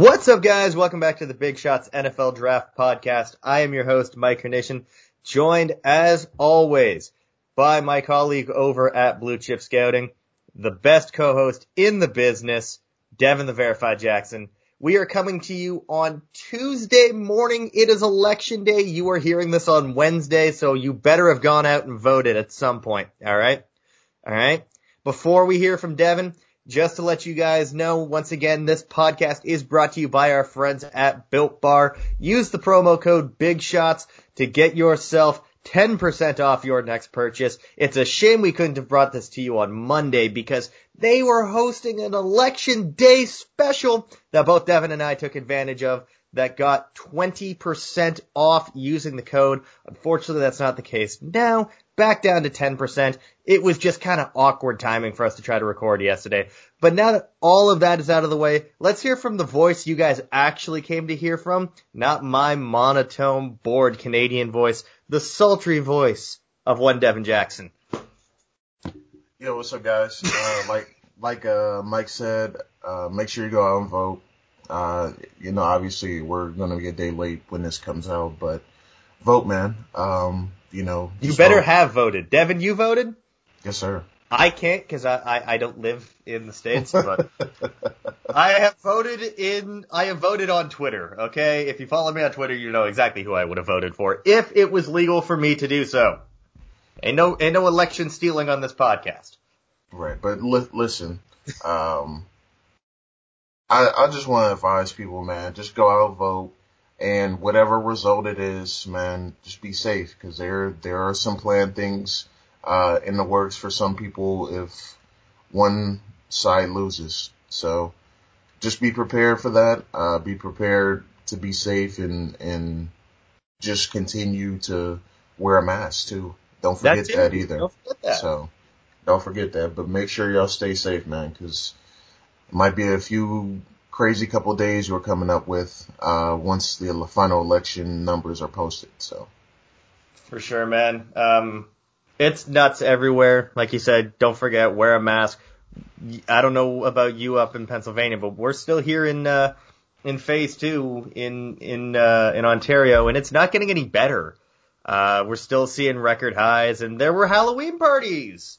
What's up, guys? Welcome back to the Big Shots NFL Draft Podcast. I am your host, Mike Knishian, joined as always by my colleague over at Blue Chip Scouting, the best co-host in the business, Devin the Verified Jackson. We are coming to you on Tuesday morning. It is election day. You are hearing this on Wednesday, so you better have gone out and voted at some point, all right? Before we hear from Devin, just to let you guys know, once again, this podcast is brought to you by our friends at Built Bar. Use the promo code BIGSHOTS to get yourself 10% off your next purchase. It's a shame we couldn't have brought this to you on Monday because they were hosting an election day special that both Devin and I took advantage of that got 20% off using the code. Unfortunately, that's not the case now. Back down to 10%. It was just kind of awkward timing for us to try to record yesterday. But now that all of that is out of the way, let's hear from the voice you guys actually came to hear from, not my monotone, bored Canadian voice, the sultry voice of one Devin Jackson. Yo, what's up, guys? Mike said, make sure you go out and vote. Obviously, we're going to be a day late when this comes out, but vote, man. You better have voted. Devin, you voted? Yes, sir. I can't because I don't live in the States, but I have voted on Twitter, okay? If you follow me on Twitter, you know exactly who I would have voted for if it was legal for me to do so. Ain't no election stealing on this podcast. Right, but listen, I just want to advise people, man, just go out and vote. And whatever result it is, man, just be safe because there are some planned things in the works for some people if one side loses. So just be prepared for that. Be prepared to be safe and just continue to wear a mask too. Don't forget that either. Don't forget that. So don't forget that. But make sure y'all stay safe, man, because it might be a few crazy couple of days we're coming up with once the final election numbers are posted. So, for sure, man. It's nuts everywhere. Like you said, don't forget, wear a mask. I don't know about you up in Pennsylvania, but we're still here in phase two in Ontario, and it's not getting any better. We're still seeing record highs, and there were Halloween parties.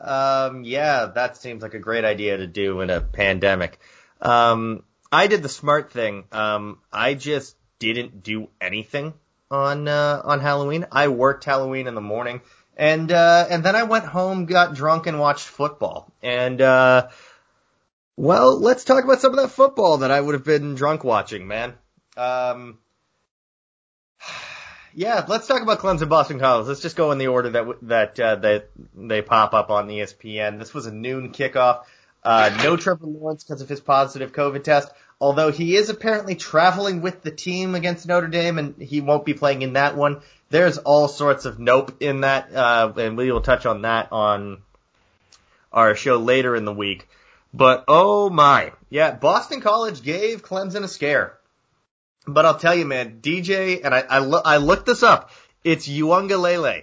That seems like a great idea to do in a pandemic. I did the smart thing. I just didn't do anything on Halloween. I worked Halloween in the morning and then I went home, got drunk and watched football. And, let's talk about some of that football that I would have been drunk watching, man. Let's talk about Clemson, Boston College. Let's just go in the order that they pop up on ESPN. This was a noon kickoff. No Trevor Lawrence because of his positive COVID test, although he is apparently traveling with the team against Notre Dame, and he won't be playing in that one. There's all sorts of nope in that, and we will touch on that on our show later in the week. But, oh, my. Yeah, Boston College gave Clemson a scare. But I'll tell you, man, DJ, and I looked this up, it's Uiagalelei.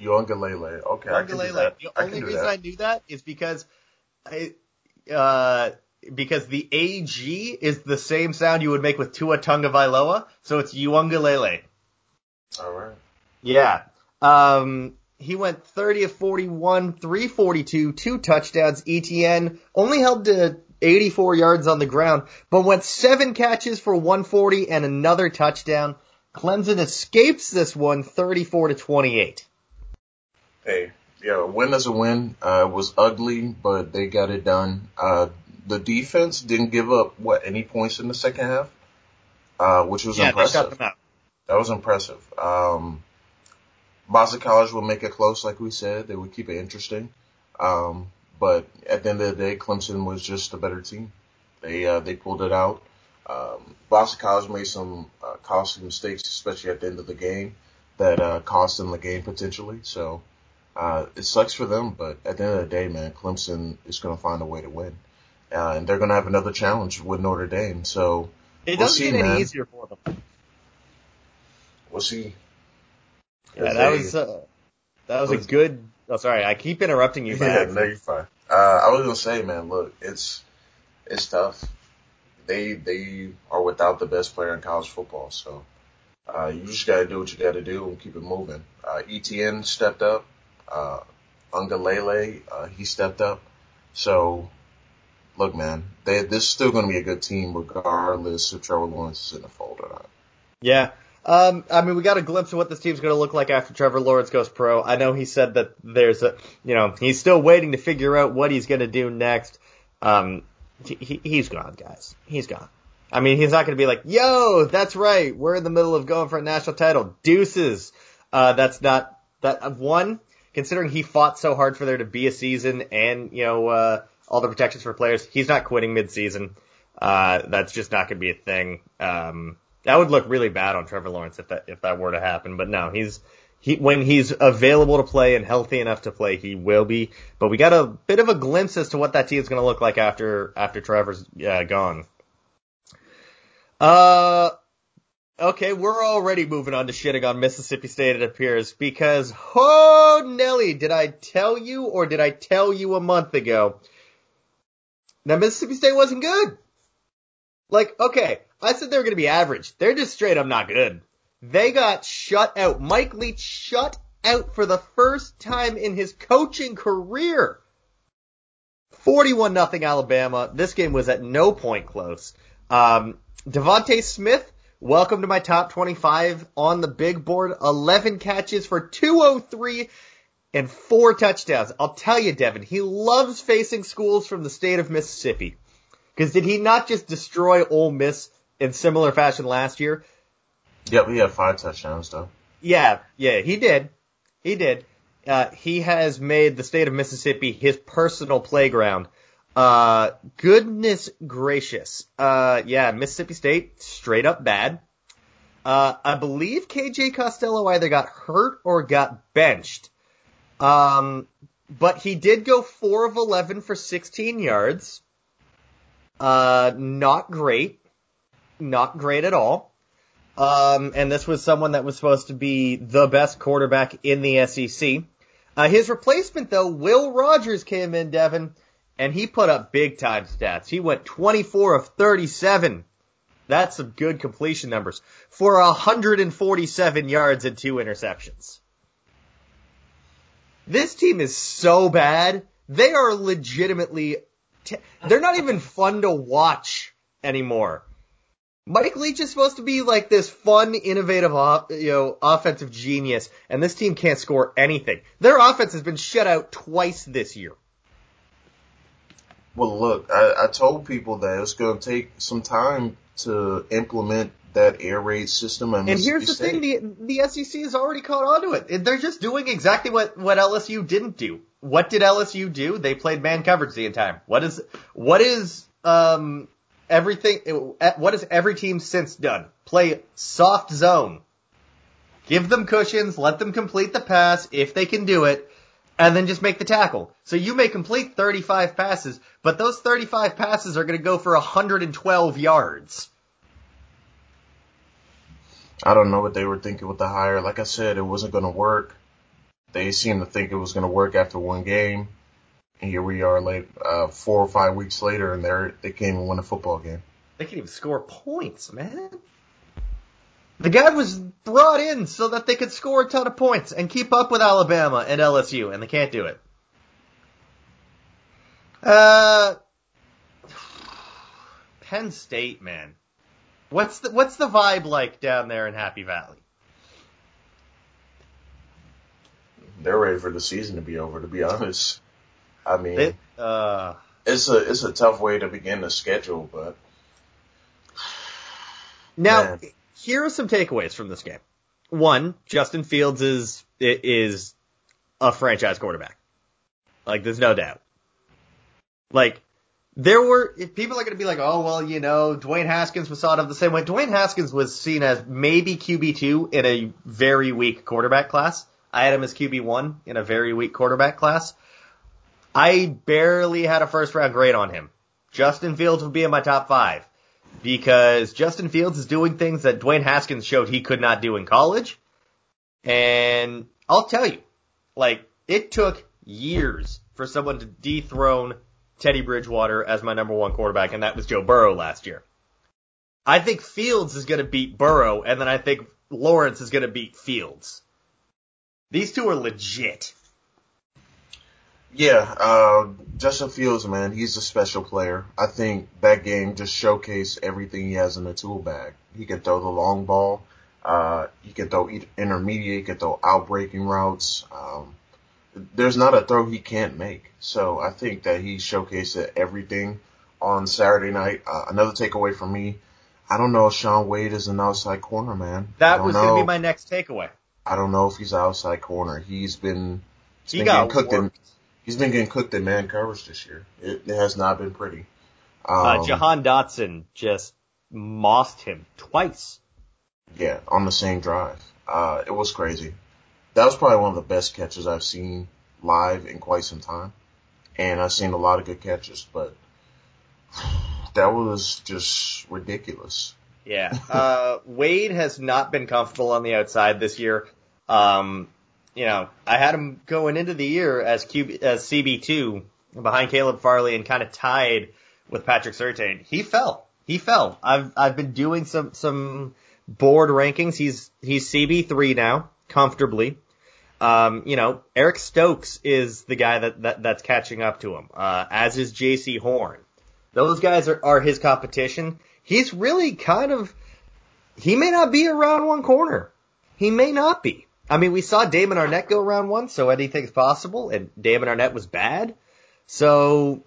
Uiagalelei, okay. Uiagalelei. The only reason I knew that is because the AG is the same sound you would make with Tua Tagovailoa, so it's Uiagalelei. All right. Yeah. He went 30 of 41, 342, 2 touchdowns. ETN only held to 84 yards on the ground, but went 7 catches for 140 and another touchdown. Clemson escapes this one 34-28. Hey. Yeah, a win is a win. It was ugly, but they got it done. The defense didn't give up, any points in the second half? Which was impressive. They shut them out. That was impressive. Boston College will make it close, like we said. They would keep it interesting. But at the end of the day, Clemson was just a better team. They pulled it out. Boston College made some costly mistakes, especially at the end of the game, that cost them the game potentially. So it sucks for them, but at the end of the day, man, Clemson is going to find a way to win. And they're going to have another challenge with Notre Dame. So it doesn't get any easier for them. We'll see. Yeah, that was a good – oh, sorry, I keep interrupting you. Yeah, no, you're fine. I was going to say, man, look, it's tough. they are without the best player in college football. So you just got to do what you got to do and keep it moving. ETN stepped up. Uiagalelei, he stepped up. So, look, man, this is still going to be a good team regardless if Trevor Lawrence is in the fold or not. Yeah. I mean, we got a glimpse of what this team's going to look like after Trevor Lawrence goes pro. I know he said that there's a, you know, he's still waiting to figure out what he's going to do next. He's gone, guys. He's gone. I mean, he's not going to be like, yo, that's right. We're in the middle of going for a national title. Deuces. That's not that one. Considering he fought so hard for there to be a season and, you know, all the protections for players, he's not quitting midseason. That's just not going to be a thing. That would look really bad on Trevor Lawrence if that were to happen. But no, when he's available to play and healthy enough to play, he will be. But we got a bit of a glimpse as to what that team is going to look like after Trevor's gone. Okay, we're already moving on to shitting on Mississippi State, it appears, because, oh, Nelly, did I tell you or did I tell you a month ago that Mississippi State wasn't good? Like, okay, I said they were going to be average. They're just straight up not good. They got shut out. Mike Leach shut out for the first time in his coaching career. 41-0 Alabama. This game was at no point close. Devontae Smith, welcome to my top 25 on the big board. 11 catches for 203 and 4 touchdowns. I'll tell you, Devin, he loves facing schools from the state of Mississippi. Because did he not just destroy Ole Miss in similar fashion last year? Yeah, we had 5 touchdowns, though. Yeah, he did. He has made the state of Mississippi his personal playground. Goodness gracious. Yeah, Mississippi State, straight up bad. I believe KJ Costello either got hurt or got benched. But he did go 4 of 11 for 16 yards. Not great at all. And this was someone that was supposed to be the best quarterback in the SEC. His replacement, though, Will Rogers, came in, Devin, and he put up big-time stats. He went 24 of 37. That's some good completion numbers. For 147 yards and 2 interceptions. This team is so bad. They are legitimately... they're not even fun to watch anymore. Mike Leach is supposed to be like this fun, innovative, offensive genius, and this team can't score anything. Their offense has been shut out twice this year. Well, look, I told people that it's going to take some time to implement that air raid system. And here's the thing, the SEC has already caught on to it. They're just doing exactly what LSU didn't do. What did LSU do? They played man coverage the entire time. What has every team since done? Play soft zone. Give them cushions, let them complete the pass if they can do it, and then just make the tackle. So you may complete 35 passes, but those 35 passes are going to go for 112 yards. I don't know what they were thinking with the hire. Like I said, it wasn't going to work. They seemed to think it was going to work after one game. And here we are late, 4 or 5 weeks later, and they can't even win a football game. They can't even score points, man. The guy was brought in so that they could score a ton of points and keep up with Alabama and LSU, and they can't do it. Penn State, man. What's the vibe like down there in Happy Valley? They're ready for the season to be over, to be honest. I mean, it's a tough way to begin the schedule, but now. Man. Here are some takeaways from this game. 1, Justin Fields is a franchise quarterback. Like, there's no doubt. Like, people are going to be like, oh, well, you know, Dwayne Haskins was thought of the same way. Dwayne Haskins was seen as maybe QB2 in a very weak quarterback class. I had him as QB1 in a very weak quarterback class. I barely had a first-round grade on him. Justin Fields would be in my top 5. Because Justin Fields is doing things that Dwayne Haskins showed he could not do in college. And I'll tell you, like, it took years for someone to dethrone Teddy Bridgewater as my number 1 quarterback, and that was Joe Burrow last year. I think Fields is going to beat Burrow, and then I think Lawrence is going to beat Fields. These two are legit. Yeah, Justin Fields, man, he's a special player. I think that game just showcased everything he has in the tool bag. He can throw the long ball. He can throw intermediate. He can throw out-breaking routes. There's not a throw he can't make. So I think that he showcased everything on Saturday night. Another takeaway from me, I don't know if Sean Wade is an outside corner, man. That was going to be my next takeaway. I don't know if he's an outside corner. He's been getting cooked in man coverage this year. It has not been pretty. Jahan Dotson just mossed him twice. Yeah, on the same drive. It was crazy. That was probably one of the best catches I've seen live in quite some time. And I've seen a lot of good catches, but that was just ridiculous. Yeah. Wade has not been comfortable on the outside this year. You know, I had him going into the year as CB2 behind Caleb Farley and kind of tied with Patrick Surtain. He fell. I've been doing some board rankings. He's CB3 now, comfortably. You know, Eric Stokes is the guy that's catching up to him, as is J.C. Horn. Those guys are his competition. He's really he may not be a round one corner. He may not be. I mean, we saw Damon Arnett go round one, so anything's possible, and Damon Arnett was bad, so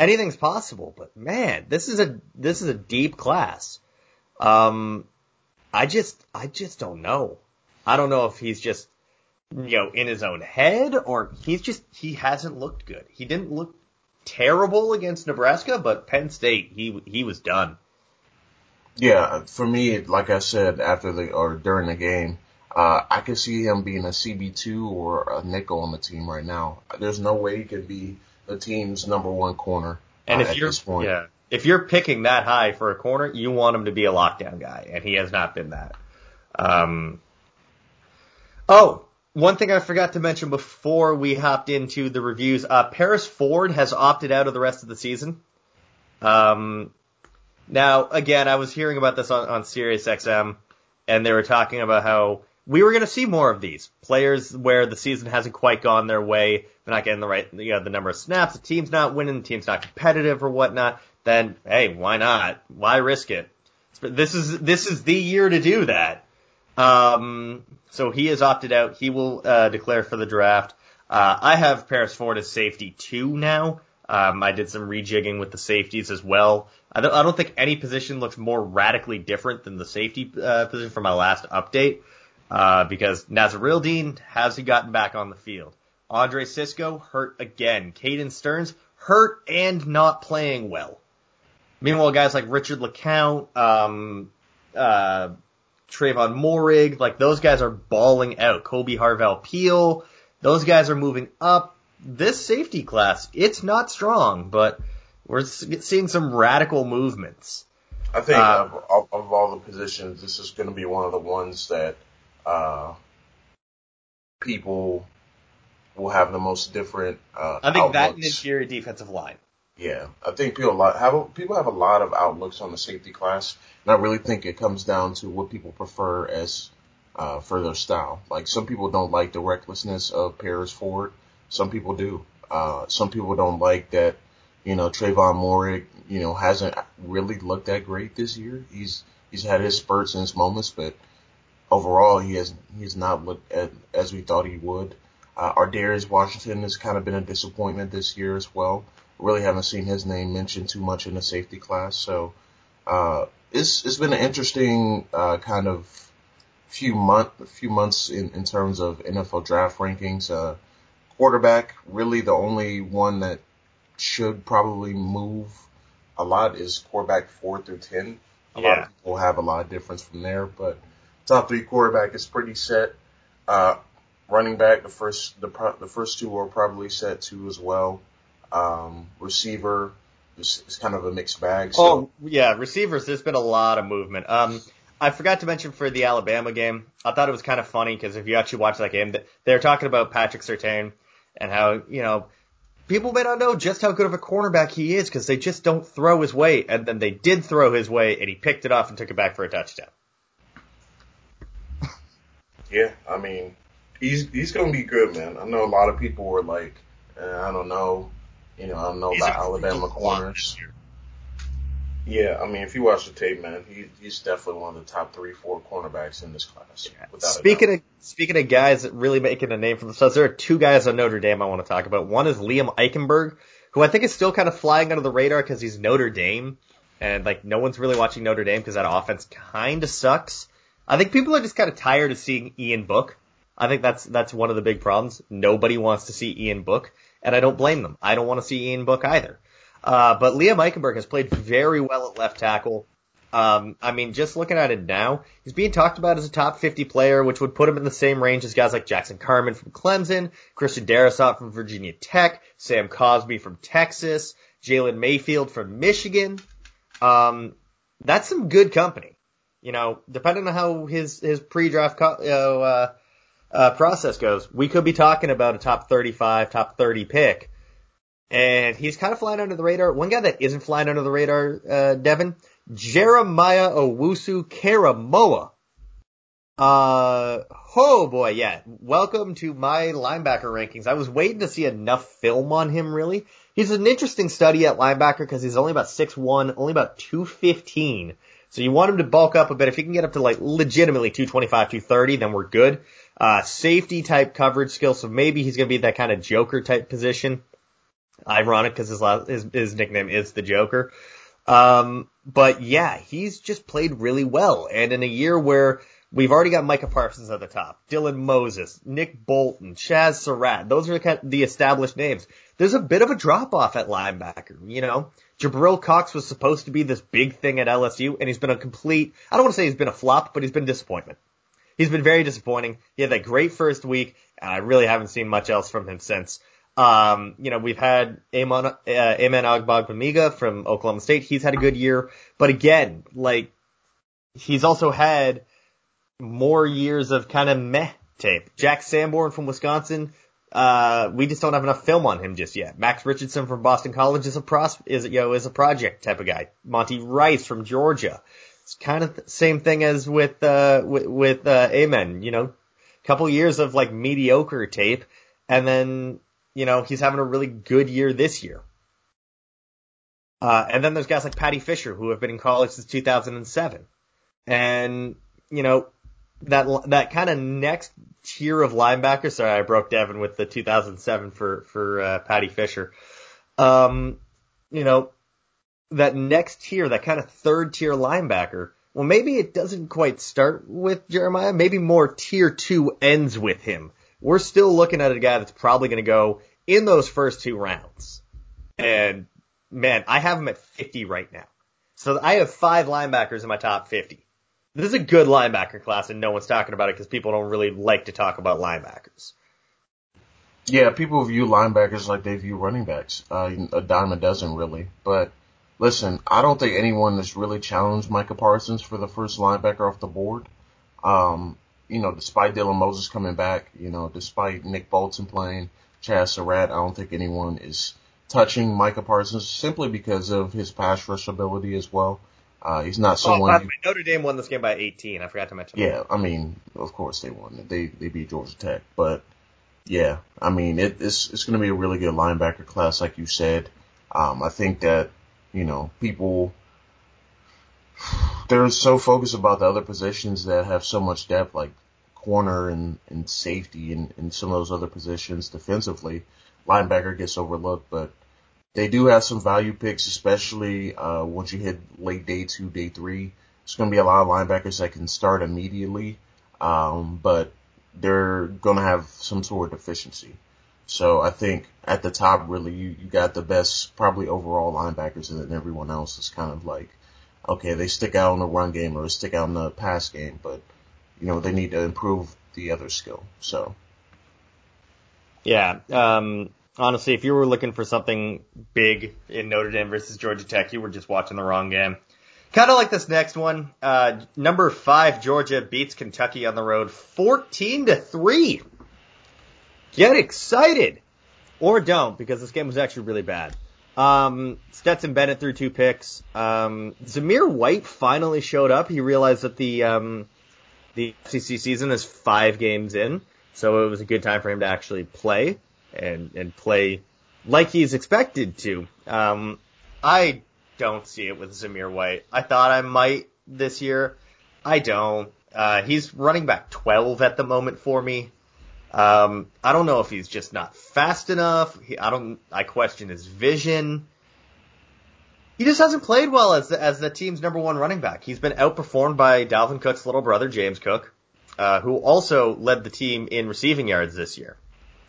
anything's possible. But man, this is a deep class. I just don't know. I don't know if he's just, you know, in his own head, or he hasn't looked good. He didn't look terrible against Nebraska, but Penn State, he was done. Yeah, for me, like I said during the game, I could see him being a CB2 or a nickel on the team right now. There's no way he could be the team's number one corner at this point. Yeah, if you're picking that high for a corner, you want him to be a lockdown guy, and he has not been that. One thing I forgot to mention before we hopped into the reviews, Paris Ford has opted out of the rest of the season. Now, again, I was hearing about this on SiriusXM, and they were talking about how we were going to see more of these players where the season hasn't quite gone their way. They're not getting the number of snaps. The team's not winning. The team's not competitive or whatnot. Then, hey, why not? Why risk it? This is the year to do that. So he has opted out. He will declare for the draft. I have Paris Ford as safety 2 now. I did some rejigging with the safeties as well. I don't think any position looks more radically different than the safety position from my last update. Because Nazarildeen hasn't gotten back on the field. Andre Sisco hurt again. Caden Stearns hurt and not playing well. Meanwhile, guys like Richard LeCount, Trayvon Morrick, like those guys are balling out. Kobe Harvell Peel, those guys are moving up. This safety class, it's not strong, but we're seeing some radical movements. I think of all the positions, this is going to be one of the ones that people will have the most different I think outlooks. That and interior defensive line. Yeah, I think people have a lot of outlooks on the safety class, and I really think it comes down to what people prefer as for their style. Like, some people don't like the recklessness of Paris Ford. Some people do. Some people don't like that, you know, Trayvon Morrick, you know, hasn't really looked that great this year. He's had his spurts and his moments, but overall, he's not looked as we thought he would. Ardarius Washington has kind of been a disappointment this year as well. Really haven't seen his name mentioned too much in the safety class. So it's been an interesting kind of few months in terms of NFL draft rankings. Quarterback, really the only one that should probably move a lot is quarterback 4 through 10. A lot of people have a lot of difference from there, but top 3 quarterback is pretty set. Running back, the first 2 are probably set too as well. Receiver is kind of a mixed bag. So. Oh yeah, receivers. There's been a lot of movement. I forgot to mention for the Alabama game, I thought it was kind of funny because if you actually watch that game, they were talking about Patrick Surtain and how, you know, people may not know just how good of a cornerback he is because they just don't throw his way. And then they did throw his way, and he picked it off and took it back for a touchdown. Yeah, I mean, he's going to be good, man. I know a lot of people were like, I don't know about Alabama corners. Yeah, I mean, if you watch the tape, man, he's definitely one of the top 3-4 cornerbacks in this class. Yeah. Speaking of guys that really making a name for themselves, there are two guys on Notre Dame I want to talk about. One is Liam Eichenberg, who I think is still kind of flying under the radar because he's Notre Dame, and like no one's really watching Notre Dame because that offense kind of sucks. I think people are just kind of tired of seeing Ian Book. I think that's one of the big problems. Nobody wants to see Ian Book, and I don't blame them. I don't want to see Ian Book either. But Liam Eichenberg has played very well at left tackle. I mean, just looking at it now, he's being talked about as a top 50 player, which would put him in the same range as guys like Jackson Carman from Clemson, Christian Darrisaw from Virginia Tech, Sam Cosby from Texas, Jalen Mayfield from Michigan. That's some good company. You know, depending on how his pre-draft process goes, we could be talking about a top 35, top 30 pick. And he's kind of flying under the radar. One guy that isn't flying under the radar, Devin, Jeremiah Owusu-Karamoah. Oh boy, yeah. Welcome to my linebacker rankings. I was waiting to see enough film on him, really. He's an interesting study at linebacker because he's only about 6'1", only about 215. So you want him to bulk up a bit. If he can get up to like legitimately 225, 230, then we're good. Safety type coverage skills. So maybe he's going to be that kind of Joker type position. Ironic because his nickname is the Joker. But yeah, he's just played really well. And in a year where we've already got Micah Parsons at the top, Dylan Moses, Nick Bolton, Chaz Surratt, those are kind of the established names. There's a bit of a drop off at linebacker, you know. Jabril Cox was supposed to be this big thing at LSU, and he's been a complete, I don't want to say he's been a flop, but he's been a disappointment. He's been very disappointing. He had that great first week, and I really haven't seen much else from him since. You know, we've had Amen Ogbonamiga from Oklahoma State. He's had a good year, but again, like, he's also had more years of kind of meh tape. Jack Sanborn from Wisconsin, we just don't have enough film on him just yet. Max Richardson from Boston College is a project type of guy. Monty Rice from Georgia. It's kind of the same thing as with Amen, you know, couple years of like mediocre tape, and then, you know, he's having a really good year this year. And then there's guys like Patty Fisher, who have been in college since 2007. And, you know, that kind of next tier of linebackers. Sorry, I broke Devin with the 2007 for Patty Fisher. You know, that next tier, that kind of third tier linebacker. Well, maybe it doesn't quite start with Jeremiah. Maybe more tier two ends with him. We're still looking at a guy that's probably going to go in those first two rounds. And, man, I have him at 50 right now. So I have 5 linebackers in my top 50. This is a good linebacker class, and no one's talking about it because people don't really like to talk about linebackers. Yeah, people view linebackers like they view running backs. A dime a dozen, really. But, listen, I don't think anyone has really challenged Micah Parsons for the first linebacker off the board. You know, despite Dylan Moses coming back, you know, despite Nick Bolton playing, Chaz Surratt, I don't think anyone is touching Micah Parsons simply because of his pass rush ability as well. He's not someone. Oh, Notre Dame won this game by 18. I forgot to mention that. Yeah, I mean, of course they won. They beat Georgia Tech, but yeah, I mean, it's going to be a really good linebacker class, like you said. I think that, you know, people, they're so focused about the other positions that have so much depth, like corner and safety and some of those other positions defensively. Linebacker gets overlooked, but they do have some value picks, especially once you hit late day 2, day 3. There's going to be a lot of linebackers that can start immediately, but they're going to have some sort of deficiency. So I think at the top, really, you got the best probably overall linebackers, and then everyone else is kind of like, okay, they stick out in the run game or stick out in the pass game, but, you know, they need to improve the other skill. So, yeah, honestly, if you were looking for something big in Notre Dame versus Georgia Tech, you were just watching the wrong game. Kind of like this next one. Number 5, Georgia beats Kentucky on the road 14-3. Get excited. Or don't, because this game was actually really bad. Stetson Bennett threw two picks. Zamir White finally showed up. He realized that the FCC season is 5 games in, so it was a good time for him to actually play and play like he's expected to. I don't see it with Zamir White. I thought I might this year. I don't. He's running back 12 at the moment for me. I don't know if he's just not fast enough. I question his vision. He just hasn't played well as the team's number one running back. He's been outperformed by Dalvin Cook's little brother, James Cook, who also led the team in receiving yards this year.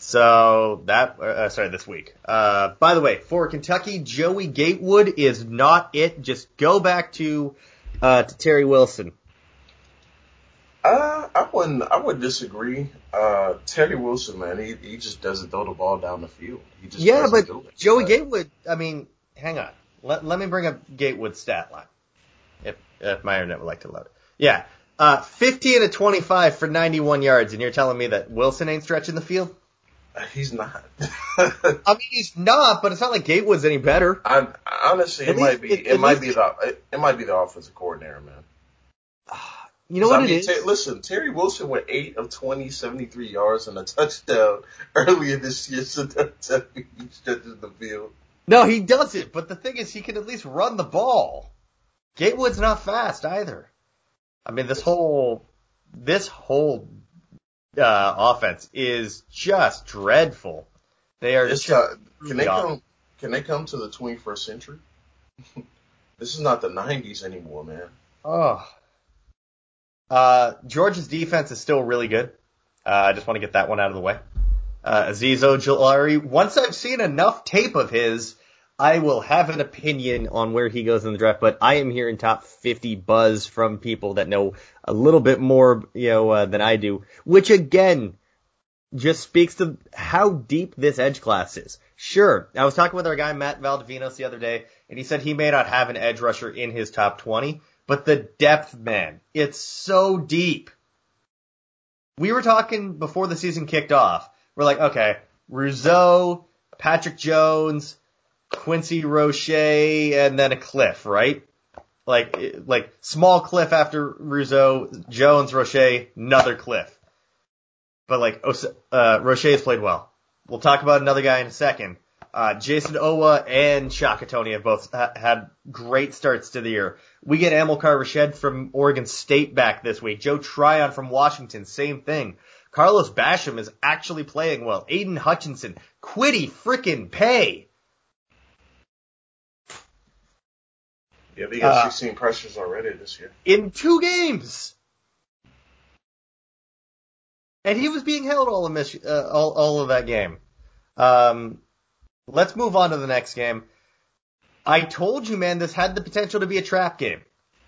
So this week. By the way, for Kentucky, Joey Gatewood is not it. Just go back to Terry Wilson. I wouldn't disagree. Terry Wilson, man, he just doesn't throw the ball down the field. But Joey Gatewood, I mean, hang on. Let me bring up Gatewood's stat line. If my internet would like to load. Yeah. 15 to 25 for 91 yards, and you're telling me that Wilson ain't stretching the field? He's not. I mean, he's not, but it's not like Gatewood's any better. Honestly, it might be the offensive coordinator, man. You know what it is? Listen, Terry Wilson went 8 of 20, 73 yards and a touchdown earlier this year, so don't tell me he stretches the field. No, he doesn't, but the thing is he can at least run the ball. Gatewood's not fast either. I mean, this whole offense is just dreadful. They are just Can they come to the 21st century? This is not the 90s anymore, man. Oh, Georgia's defense is still really good. I just want to get that one out of the way. Azeez Ojulari, once I've seen enough tape of his, I will have an opinion on where he goes in the draft, but I am hearing top 50 buzz from people that know a little bit more, than I do, which again, just speaks to how deep this edge class is. Sure. I was talking with our guy, Matt Valdivinos, the other day, and he said he may not have an edge rusher in his top 20. But the depth, man, it's so deep. We were talking before the season kicked off. We're like, okay, Rousseau, Patrick Jones, Quincy Roche, and then a cliff, right? Like small cliff after Rousseau, Jones, Roche, another cliff. But Roche has played well. We'll talk about another guy in a second. Jason Owa and Shaka Tony have both had great starts to the year. We get Amilcar Rashed from Oregon State back this week. Joe Tryon from Washington, same thing. Carlos Basham is actually playing well. Aiden Hutchinson, Quiddy frickin' Pay. Yeah, they got 16 pressures already this year. In 2 games. And he was being held all of that game. Let's move on to the next game. I told you, man, this had the potential to be a trap game.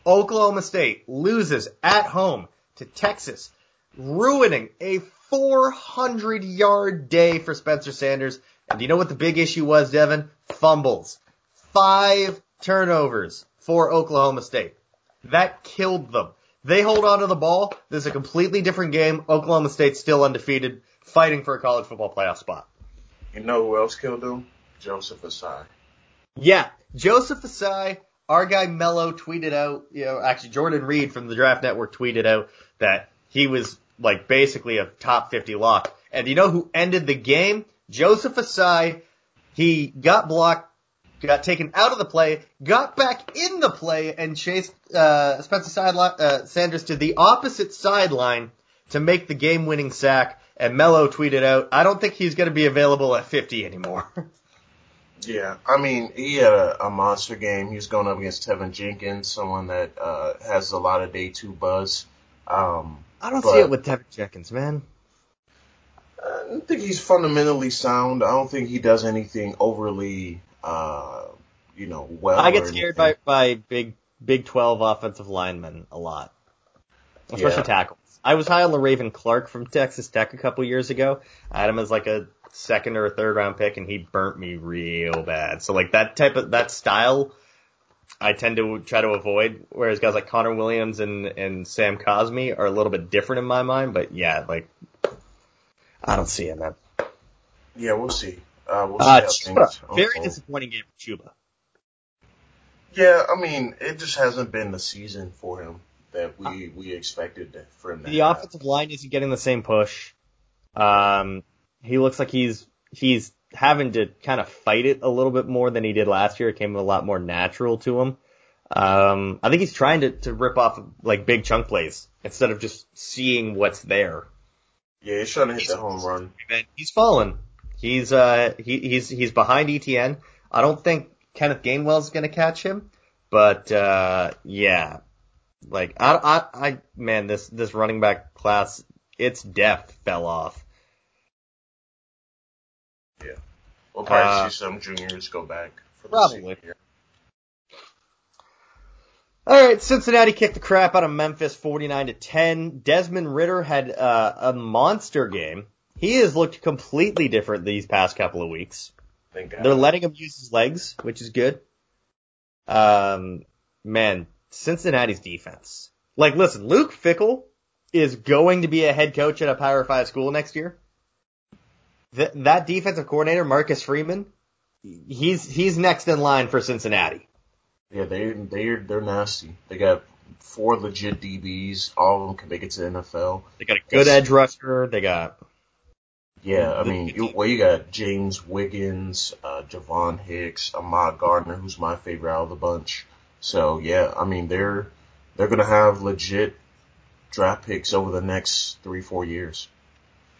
Oklahoma State loses at home to Texas, ruining a 400-yard day for Spencer Sanders. And do you know what the big issue was, Devin? Fumbles. 5 turnovers for Oklahoma State. That killed them. They hold on to the ball. This is a completely different game. Oklahoma State's still undefeated, fighting for a college football playoff spot. You know who else killed him? Joseph Asai. Yeah, Joseph Asai, our guy Mello tweeted out, Jordan Reed from the Draft Network tweeted out that he was basically a top 50 lock. And you know who ended the game? Joseph Asai. He got blocked, got taken out of the play, got back in the play, and chased Spencer Sanders to the opposite sideline to make the game-winning sack. And Mello tweeted out, I don't think he's going to be available at 50 anymore. Yeah, I mean, he had a monster game. He was going up against Tevin Jenkins, someone that has a lot of day 2 buzz. I don't see it with Tevin Jenkins, man. I think he's fundamentally sound. I don't think he does anything overly, well. I get scared by Big 12 offensive linemen a lot, especially tackles. I was high on LaRaven Clark from Texas Tech a couple years ago. I had him as a 2nd or 3rd round pick, and he burnt me real bad. So that style, I tend to try to avoid. Whereas guys like Connor Williams and Sam Cosmi are a little bit different in my mind. But yeah, I don't see him, man. Yeah, we'll see. We'll see how things Very disappointing game for Chuba. Yeah, I mean, it just hasn't been the season for him that we expected for him. The offensive line isn't getting the same push. He looks like he's having to kind of fight it a little bit more than he did last year. It came a lot more natural to him. I think he's trying to rip off like big chunk plays instead of just seeing what's there. Yeah, he's trying to hit that home run. He's fallen. He's behind ETN. I don't think Kenneth Gainwell's going to catch him, but yeah, like man, this running back class, its depth fell off. Yeah, we'll probably see some juniors go back for the probably. Year. All right, Cincinnati kicked the crap out of Memphis 49-10. Desmond Ridder had a monster game. He has looked completely different these past couple of weeks. Thank God. They're letting him use his legs, which is good. Man, Cincinnati's defense. Like, listen, Luke Fickell is going to be a head coach at a Power 5 school next year. That defensive coordinator, Marcus Freeman, he's next in line for Cincinnati. Yeah, they're nasty. They got four legit DBs. All of them can make it to the NFL. They got a good edge rusher. They got... Yeah, I mean, you got James Wiggins, Javon Hicks, Ahmad Gardner, who's my favorite out of the bunch. So, yeah, I mean, they're going to have legit draft picks over the next 3-4 years.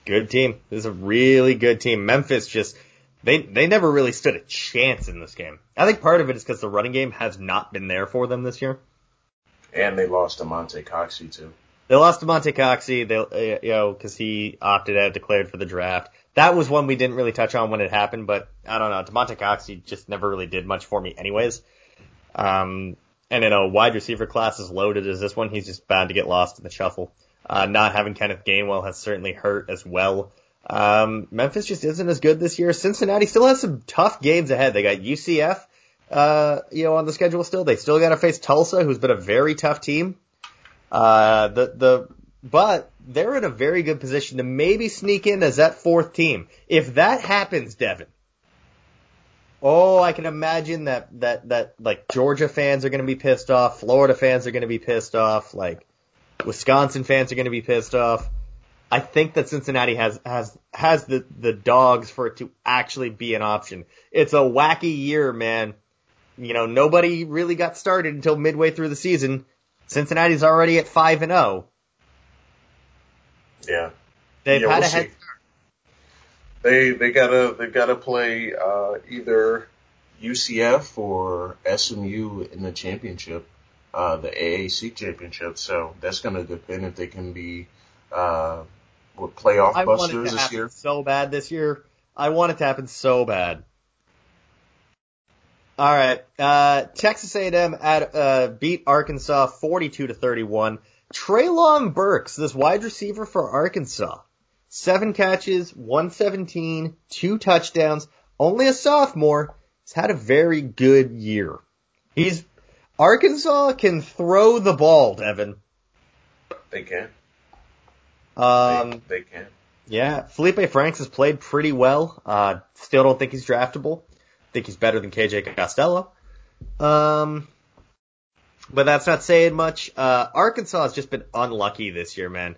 Good team. This is a really good team. Memphis just, they never really stood a chance in this game. I think part of it is because the running game has not been there for them this year. And they lost Damontae Coxey, too. They lost Damontae Coxey, because he opted out, declared for the draft. That was one we didn't really touch on when it happened, but I don't know. Damontae Coxey just never really did much for me anyways. And in a wide receiver class as loaded as this one, he's just bound to get lost in the shuffle. Not having Kenneth Gainwell has certainly hurt as well. Memphis just isn't as good this year. Cincinnati still has some tough games ahead. They got UCF, on the schedule still. They still got to face Tulsa, who's been a very tough team. But they're in a very good position to maybe sneak in as that fourth team. If that happens, Devin, I can imagine that like Georgia fans are going to be pissed off, Florida fans are going to be pissed off, like Wisconsin fans are going to be pissed off. I think that Cincinnati has the dogs for it to actually be an option. It's a wacky year, man. You know, nobody really got started until midway through the season. Cincinnati's already at 5-0. Yeah, they've had a head start. They gotta play either UCF or SMU in the championship, the AAC championship. So that's gonna depend if they can be playoff busters this year. So bad this year. I want it to happen so bad. All right, Texas A&M beat Arkansas 42-31. Treylon Burks, this wide receiver for Arkansas, 7 catches, 117, 2 touchdowns. Only a sophomore. He's had a very good year. Arkansas can throw the ball, Devin. They can. They can. Yeah, Felipe Franks has played pretty well. Still don't think he's draftable. Think he's better than KJ Costello. But that's not saying much. Arkansas has just been unlucky this year, man.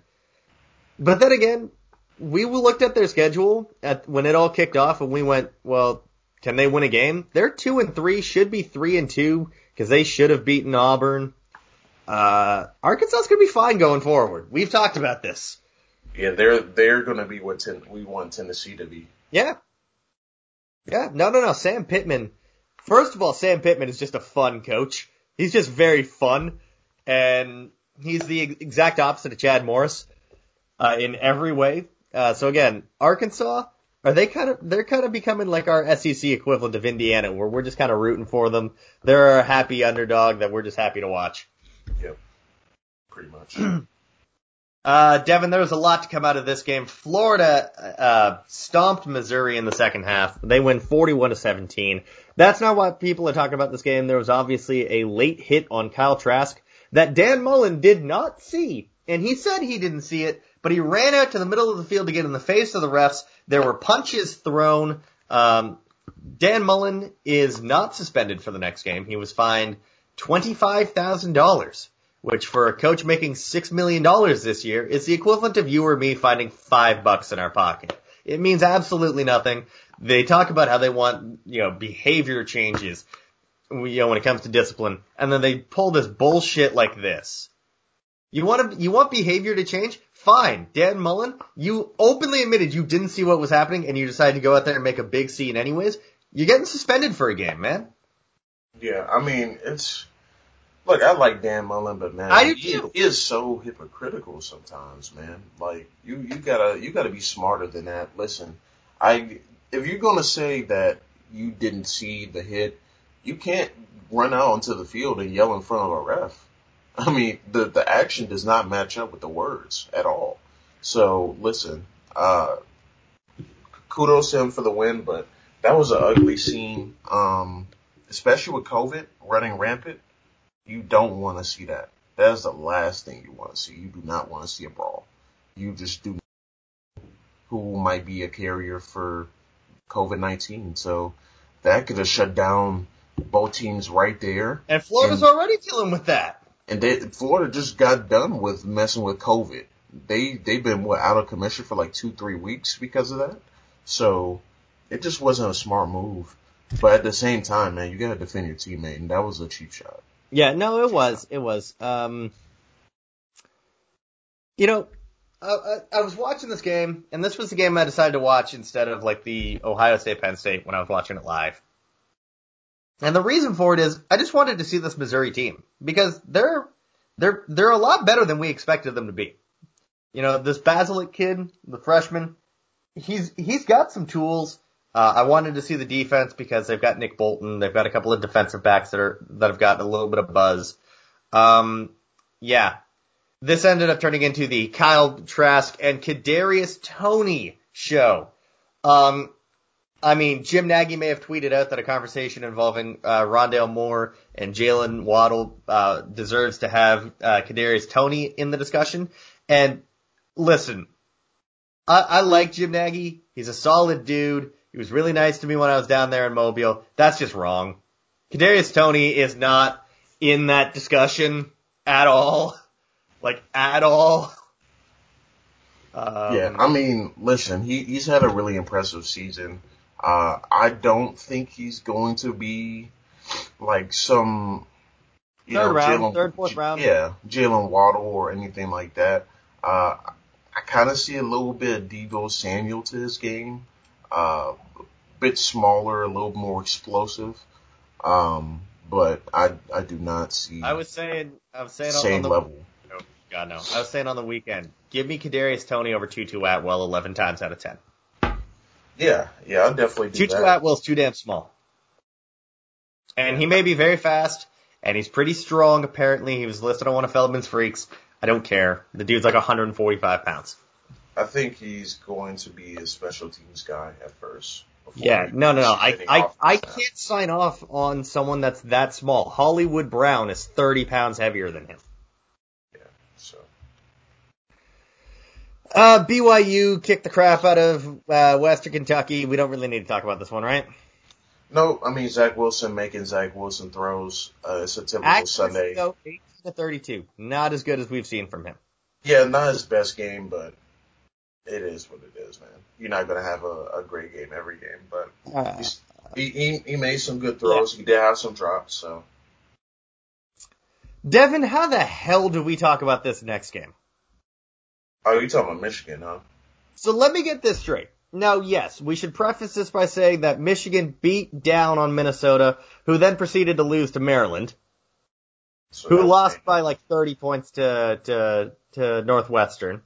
But then again, we looked at their schedule when it all kicked off and we went, well, can they win a game? They're 2-3, should be 3-2 because they should have beaten Auburn. Arkansas is going to be fine going forward. We've talked about this. Yeah, they're going to be what we want Tennessee to be. Yeah. Yeah, no, Sam Pittman. First of all, Sam Pittman is just a fun coach. He's just very fun, and he's the exact opposite of Chad Morris in every way. So again, Arkansas, they're kind of becoming like our SEC equivalent of Indiana, where we're just kind of rooting for them. They're a happy underdog that we're just happy to watch. Yep, pretty much. Devin, there was a lot to come out of this game. Florida stomped Missouri in the second half. They win 41-17. That's not why people are talking about this game. There was obviously a late hit on Kyle Trask that Dan Mullen did not see. And he said he didn't see it, but he ran out to the middle of the field to get in the face of the refs. There were punches thrown. Dan Mullen is not suspended for the next game. He was fined $25,000, which for a coach making $6 million this year is the equivalent of you or me finding $5 in our pocket. It means absolutely nothing. They talk about how they want, behavior changes, when it comes to discipline, and then they pull this bullshit like this. You want behavior to change? Fine. Dan Mullen, you openly admitted you didn't see what was happening and you decided to go out there and make a big scene anyways. You're getting suspended for a game, man. Yeah, I like Dan Mullen, but man, he is so hypocritical sometimes, man. Like you gotta be smarter than that. Listen, if you're gonna say that you didn't see the hit, you can't run out onto the field and yell in front of a ref. The action does not match up with the words at all. So, listen, kudos to him for the win, but that was an ugly scene, especially with COVID running rampant. You don't want to see that. That is the last thing you want to see. You do not want to see a brawl. You just do not know who might be a carrier for COVID-19. So that could have shut down both teams right there. And Florida's already dealing with that. And Florida just got done with messing with COVID. They've been out of commission for like 2-3 weeks because of that. So it just wasn't a smart move. But at the same time, man, you got to defend your teammate, and that was a cheap shot. Yeah, no, it was. I was watching this game, and this was the game I decided to watch instead of like the Ohio State-Penn State when I was watching it live. And the reason for it is I just wanted to see this Missouri team because they're a lot better than we expected them to be. This Basilic kid, the freshman, he's got some tools. I wanted to see the defense because they've got Nick Bolton. They've got a couple of defensive backs that have gotten a little bit of buzz. This ended up turning into the Kyle Trask and Kadarius Toney show. Jim Nagy may have tweeted out that a conversation involving Rondale Moore and Jalen Waddle deserves to have Kadarius Toney in the discussion. And listen, I like Jim Nagy. He's a solid dude. He was really nice to me when I was down there in Mobile. That's just wrong. Kadarius Toney is not in that discussion at all. Like, at all. Listen, he's had a really impressive season. I don't think he's going to be like some, third, fourth round. Yeah, Jalen Waddle or anything like that. I kind of see a little bit of Deebo Samuel to this game. A bit smaller, a little more explosive. But I do not see. I was saying same on the level. Oh, God no! I was saying on the weekend, give me Kadarius Toney over Tutu Atwell 11 times out of 10. Yeah, I'll definitely do that. Tutu Atwell's too damn small. And he may be very fast, and he's pretty strong, apparently. He was listed on one of Feldman's Freaks. I don't care. The dude's like 145 pounds. I think he's going to be a special teams guy at first. Yeah, no. I can't sign off on someone that's that small. Hollywood Brown is 30 pounds heavier than him. BYU kicked the crap out of Western Kentucky. We don't really need to talk about this one, right? No, Zach Wilson making Zach Wilson throws. It's a typical Sunday. 18-32, not as good as we've seen from him. Yeah, not his best game, but it is what it is, man. You're not going to have a great game every game, but he made some good throws. Yeah. He did have some drops, so. Devin, how the hell do we talk about this next game? Oh, you're talking about Michigan, huh? So let me get this straight. Now, yes, we should preface this by saying that Michigan beat down on Minnesota, who then proceeded to lose to Maryland, who lost by like 30 points to Northwestern.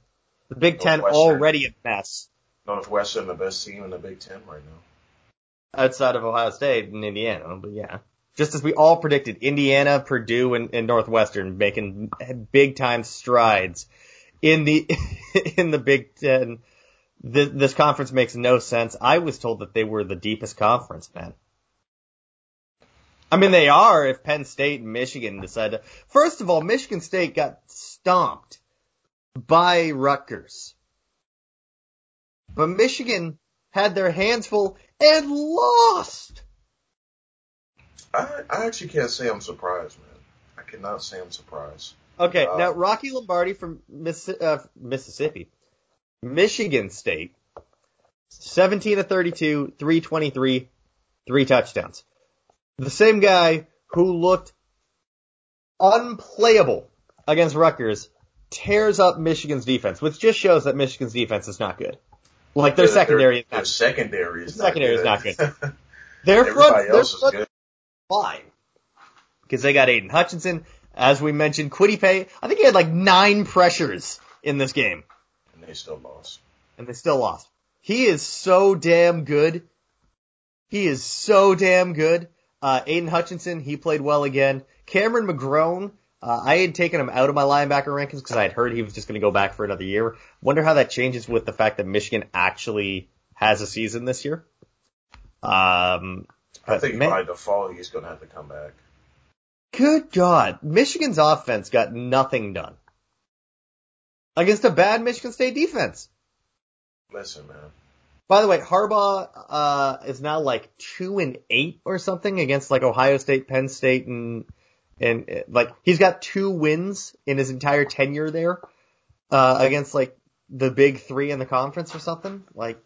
The Big Ten already a mess. Northwestern, the best team in the Big Ten right now. Outside of Ohio State and Indiana, but yeah. Just as we all predicted, Indiana, Purdue, and Northwestern making big-time strides. In the Big Ten, this conference makes no sense. I was told that they were the deepest conference, man. They are if Penn State and Michigan decide to. First of all, Michigan State got stomped by Rutgers. But Michigan had their hands full and lost. I actually can't say I'm surprised, man. I cannot say I'm surprised. Okay, now Rocky Lombardi from Michigan State, 17 of 32, 323, 3 touchdowns. The same guy who looked unplayable against Rutgers tears up Michigan's defense, which just shows that Michigan's defense is not good. Like their secondary is not good. Their secondary is not good. Their front is good. Fine. Because they got Aiden Hutchinson, as we mentioned, Kwitipe. I think he had like 9 pressures in this game. And they still lost. He is so damn good. Aiden Hutchinson, he played well again. Cameron McGrone, I had taken him out of my linebacker rankings because I had heard he was just going to go back for another year. Wonder how that changes with the fact that Michigan actually has a season this year. I think by default he's going to have to come back. Good God. Michigan's offense got nothing done against a bad Michigan State defense. Listen, man. By the way, Harbaugh is now like 2-8 or something against like Ohio State, Penn State, and like he's got 2 wins in his entire tenure there against like the big 3 in the conference or something. Like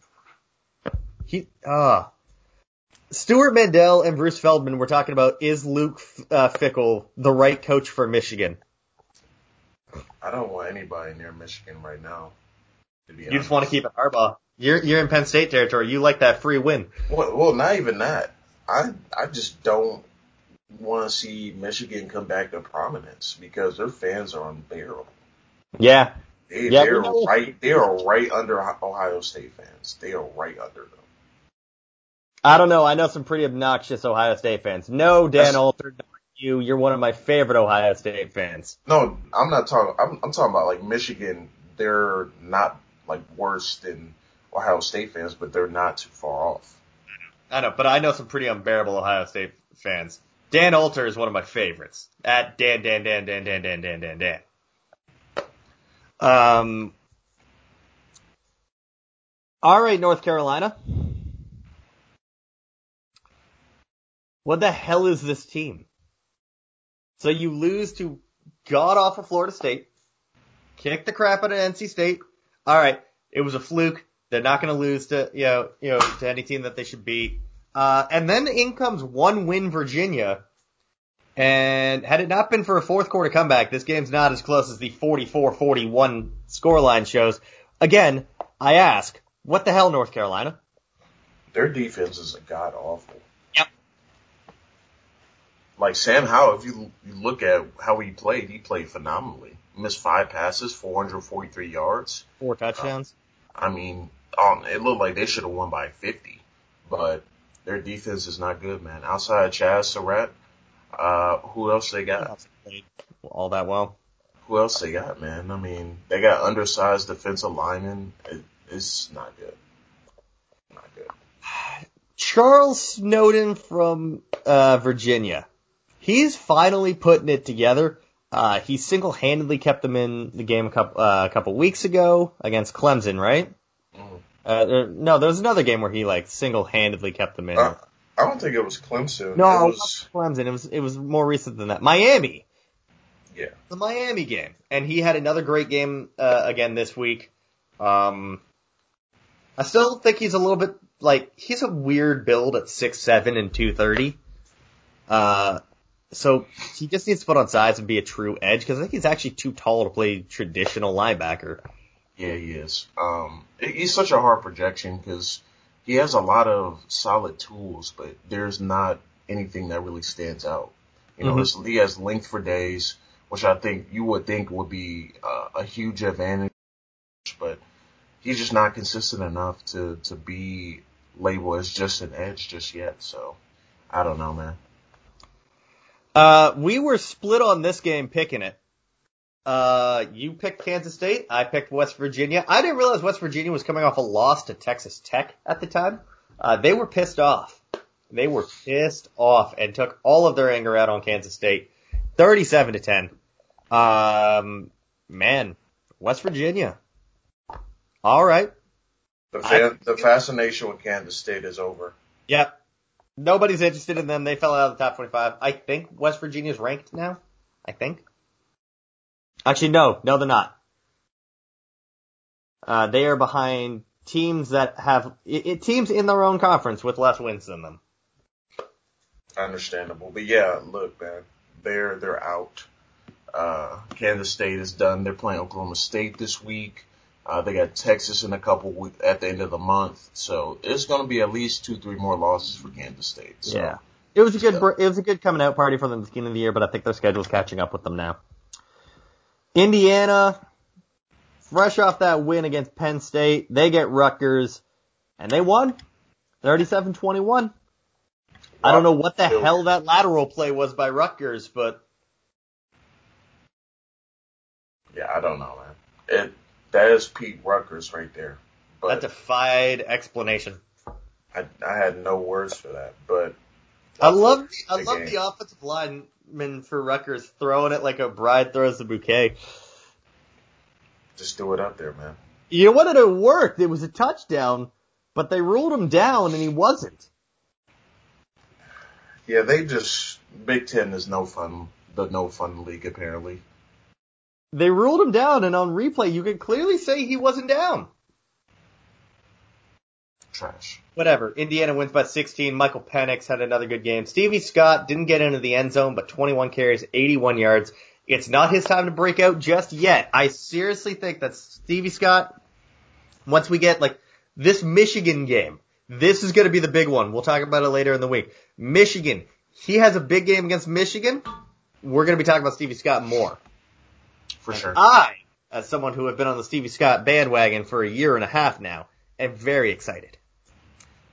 he Stuart Mandel and Bruce Feldman were talking about, is Luke Fickell the right coach for Michigan? I don't want anybody near Michigan right now. To be honest. You just want to keep it Harbaugh. You're in Penn State territory. You like that free win. Well, not even that. I just don't want to see Michigan come back to prominence because their fans are unbearable. Yeah. They are right under Ohio State fans. They are right under them. I don't know. I know some pretty obnoxious Ohio State fans. No, Dan Alter, not you. You're one of my favorite Ohio State fans. No, I'm not talking. I'm talking about like Michigan. They're not like worse than Ohio State fans, but they're not too far off. I know, but I know some pretty unbearable Ohio State fans. Dan Alter is one of my favorites. At Dan. All right, North Carolina. What the hell is this team? So you lose to god-awful Florida State, kick the crap out of NC State. All right, it was a fluke. They're not going to lose to to any team that they should beat. And then in comes one-win Virginia. And had it not been for a fourth-quarter comeback, this game's not as close as the 44-41 scoreline shows. Again, I ask, what the hell, North Carolina? Their defense is god-awful. Like Sam Howell, if you look at how he played phenomenally. Missed 5 passes, 443 yards. 4 touchdowns. It looked like they should have won by 50, but their defense is not good, man. Outside of Chaz Surratt, who else they got? All that well. Who else they got, man? They got undersized defensive linemen. It's not good. Not good. Charles Snowden from Virginia. He's finally putting it together. He single-handedly kept them in the game a couple weeks ago against Clemson, right? Mm. There was another game where he like single-handedly kept them in. I don't think it was Clemson. No, it was Clemson. It was more recent than that. Miami. Yeah. The Miami game, and he had another great game again this week. I still think he's a little bit like he's a weird build at 6'7" and 230. So he just needs to put on size and be a true edge because I think he's actually too tall to play traditional linebacker. Yeah, he is. He's such a hard projection because he has a lot of solid tools, but there's not anything that really stands out. He has length for days, which I think you would think would be a huge advantage, but he's just not consistent enough to be labeled as just an edge just yet. So I don't know, man. We were split on this game picking it. You picked Kansas State. I picked West Virginia. I didn't realize West Virginia was coming off a loss to Texas Tech at the time. They were pissed off. They were pissed off and took all of their anger out on Kansas State. 37-10. Man, West Virginia. All right. The fascination with Kansas State is over. Yep. Nobody's interested in them. They fell out of the top 25. I think West Virginia's ranked now. I think. Actually, no, they're not. They are behind teams that have teams in their own conference with less wins than them. Understandable, but yeah, look, man, they're out. Kansas State is done. They're playing Oklahoma State this week. They got Texas in a couple weeks at the end of the month, so it's going to be at least 2-3 more losses for Kansas State. So. Yeah, it was a good coming out party for them at the beginning of the year, but I think their schedule's catching up with them now. Indiana, fresh off that win against Penn State, they get Rutgers, and they won 37-21. I don't know what the hell that lateral play was by Rutgers, but yeah, I don't know, man. That is Pete Rutgers right there. But that defied explanation. I had no words for that, but I love the offensive lineman for Rutgers throwing it like a bride throws a bouquet. Just threw it up there, man. You know what? It worked. It was a touchdown, but they ruled him down, and he wasn't. Yeah, Big Ten is no fun league, apparently. They ruled him down, and on replay, you can clearly say he wasn't down. Trash. Whatever. Indiana wins by 16. Michael Penix had another good game. Stevie Scott didn't get into the end zone, but 21 carries, 81 yards. It's not his time to break out just yet. I seriously think that Stevie Scott, once we get, this Michigan game, this is going to be the big one. We'll talk about it later in the week. Michigan. He has a big game against Michigan. We're going to be talking about Stevie Scott more. For sure. I, as someone who have been on the Stevie Scott bandwagon for a year and a half now, am very excited.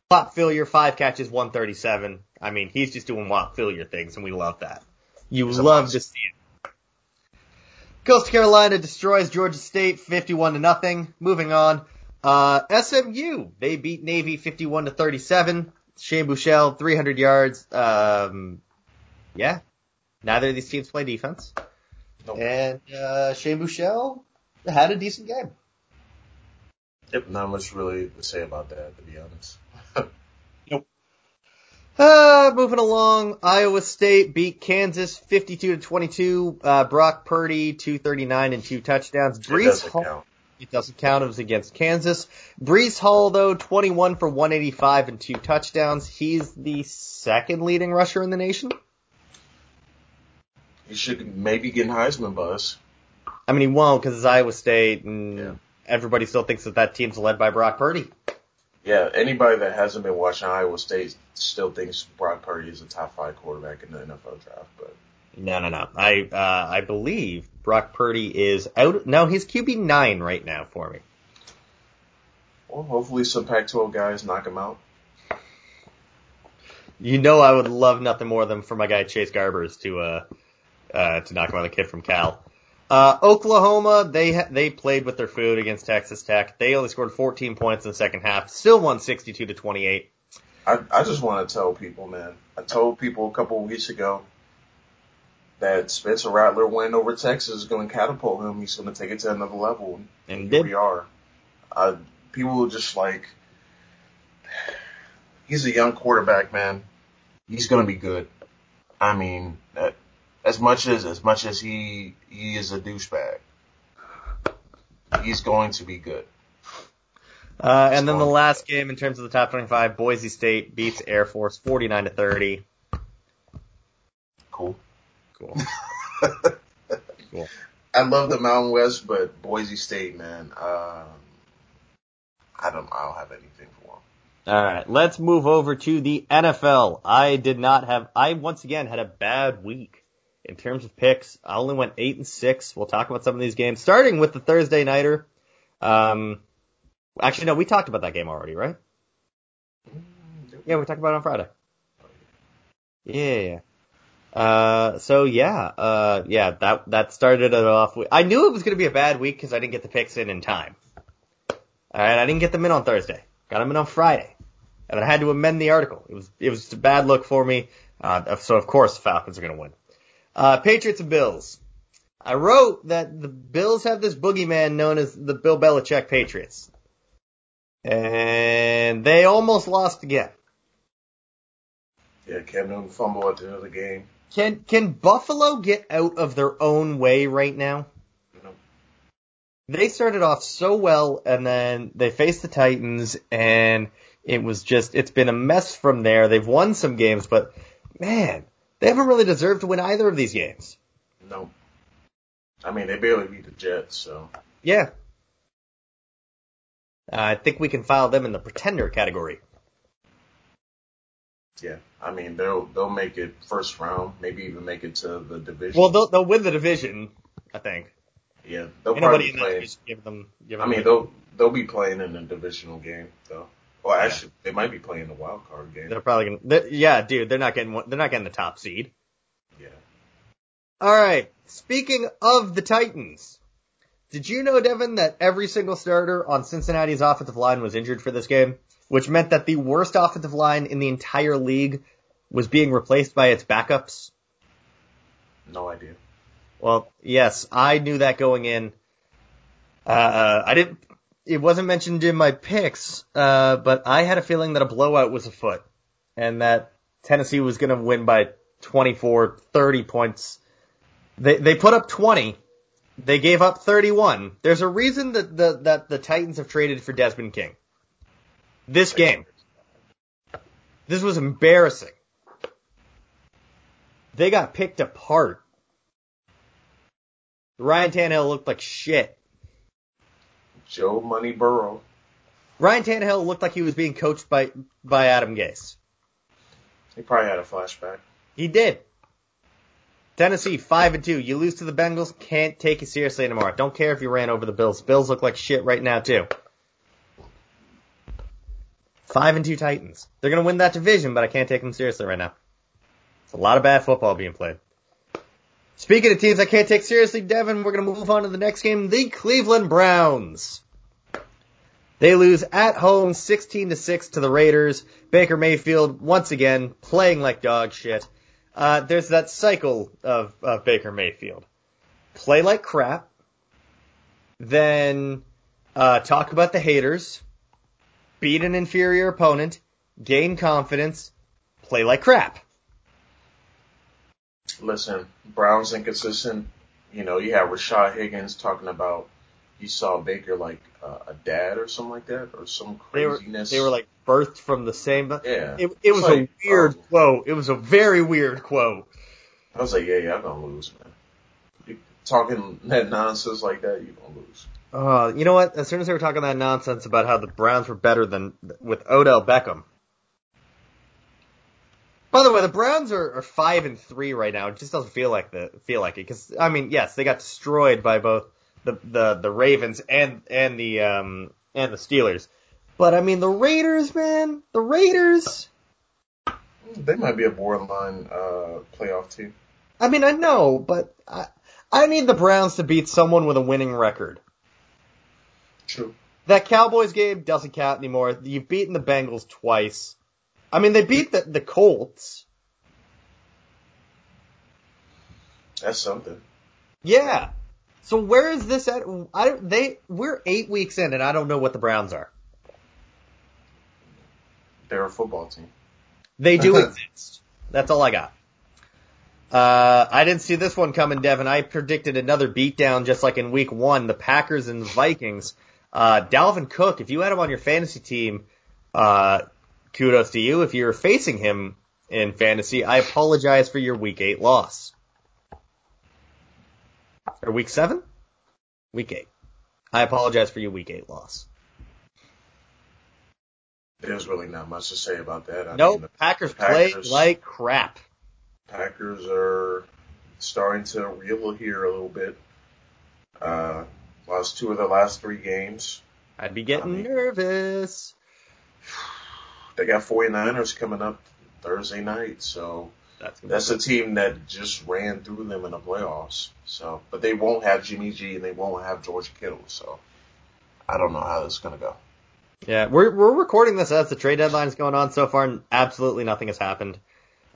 Pop Fillier, 5 catches, 137. I mean, he's just doing Pop Fillier things, and we love that. You love to see it. Coastal Carolina destroys Georgia State 51-0. Moving on. SMU, they beat Navy 51-37. Shane Buechele, 300 yards. Yeah. Neither of these teams play defense. Nope. And, Shane Buechele had a decent game. Yep, not much really to say about that, to be honest. Nope. Moving along, Iowa State beat Kansas 52-22. Brock Purdy, 239 and 2 touchdowns. It doesn't count. It was against Kansas. Breece Hall, though, 21 for 185 and 2 touchdowns. He's the second leading rusher in the nation. He should maybe get Heisman buzz. I mean, he won't because it's Iowa State, and everybody still thinks that team's led by Brock Purdy. Yeah, anybody that hasn't been watching Iowa State still thinks Brock Purdy is a top 5 quarterback in the NFL draft, but. No. I believe Brock Purdy is out. No, he's QB9 right now for me. Well, hopefully some Pac-12 guys knock him out. You know, I would love nothing more than for my guy Chase Garbers to knock him out, the kid from Cal. Oklahoma, they played with their food against Texas Tech. They only scored 14 points in the second half. Still won 62-28. I just want to tell people, man. I told people a couple of weeks ago. That Spencer Rattler win over Texas is going to catapult him. He's going to take it to another level. And here we are. People are just like, he's a young quarterback, man. He's going to be good. I mean, as much as he is a douchebag, he's going to be good. And then the last game in terms of the top 25, Boise State beats Air Force 49-30. Cool. I love the Mountain West, but Boise State, man, I don't have anything for them. All right, let's move over to the NFL. I once again had a bad week in terms of picks. I only went 8-6. We'll talk about some of these games, starting with the Thursday nighter. Actually, no, we talked about that game already, right? Yeah, we talked about it on Friday. Yeah. That started it off. I knew it was going to be a bad week because I didn't get the picks in time. All right, I didn't get them in on Thursday. Got them in on Friday. And I had to amend the article. It was just a bad look for me. So of course the Falcons are going to win. Patriots and Bills. I wrote that the Bills have this boogeyman known as the Bill Belichick Patriots. And they almost lost again. Yeah, Cam Newton fumble at the end of the game. Can Buffalo get out of their own way right now? No. They started off so well, and then they faced the Titans, and it was just, it's been a mess from there. They've won some games, but, man, they haven't really deserved to win either of these games. No. I mean, they barely beat the Jets, so. Yeah. I think we can file them in the pretender category. Yeah, I mean, they'll make it first round, maybe even make it to the division. Well, they'll win the division, I think. Yeah, they'll probably play. They'll be playing in a divisional game though. Well, yeah. Actually, they might be playing the wild card game. They're probably gonna. Yeah, dude, they're not getting the top seed. Yeah. All right. Speaking of the Titans, did you know, Devin, that every single starter on Cincinnati's offensive line was injured for this game? Which meant that the worst offensive line in the entire league was being replaced by its backups? No idea. Well, yes, I knew that going in. It wasn't mentioned in my picks, but I had a feeling that a blowout was afoot and that Tennessee was going to win by 24, 30 points. They put up 20. They gave up 31. There's a reason that the Titans have traded for Desmond King. This game. This was embarrassing. They got picked apart. Ryan Tannehill looked like shit. Joe Money Burrow. Ryan Tannehill looked like he was being coached by Adam Gase. He probably had a flashback. He did. Tennessee, 5-2. You lose to the Bengals, can't take you seriously anymore. Don't care if you ran over the Bills. Bills look like shit right now, too. 5-2 Titans. They're going to win that division, but I can't take them seriously right now. It's a lot of bad football being played. Speaking of teams I can't take seriously, Devin, we're going to move on to the next game, the Cleveland Browns. They lose at home 16-6 to the Raiders. Baker Mayfield, once again, playing like dog shit. There's that cycle of Baker Mayfield. Play like crap, then talk about the haters, beat an inferior opponent, gain confidence, play like crap. Listen, Brown's inconsistent. You know, you have Rashad Higgins talking about you saw Baker like a dad or something like that, or some craziness. They were like birthed from the same. Yeah. It was like, a weird quote. It was a very weird quote. I was like, yeah, I'm going to lose, man. You're talking that nonsense like that, you're going to lose. You know what? As soon as they were talking that nonsense about how the Browns were better than with Odell Beckham. By the way, the Browns are 5-3 right now. It just doesn't feel like it because I mean, yes, they got destroyed by both the Ravens and the Steelers, but I mean the Raiders, man, the Raiders. They might be a borderline playoff team. I mean, I know, but I need the Browns to beat someone with a winning record. True. That Cowboys game doesn't count anymore. You've beaten the Bengals twice. I mean, they beat the Colts. That's something. Yeah. So where is this at? We're 8 weeks in, and I don't know what the Browns are. They're a football team. They do exist. That's all I got. I didn't see this one coming, Devin. I predicted another beatdown just like in week one, the Packers and the Vikings. Dalvin Cook, if you had him on your fantasy team, kudos to you. If you're facing him in fantasy, I apologize for your week 8 loss. Or week 7? Week 8. I apologize for your week 8 loss. There's really not much to say about that. I mean, the Packers play like crap. Packers are starting to reel here a little bit. Lost 2 of the last 3 games. I'd be getting nervous. They got 49ers coming up Thursday night, so that's a team that just ran through them in the playoffs. So, but they won't have Jimmy G and they won't have George Kittle, so I don't know how this is going to go. Yeah, we're recording this as the trade deadline is going on so far, and absolutely nothing has happened.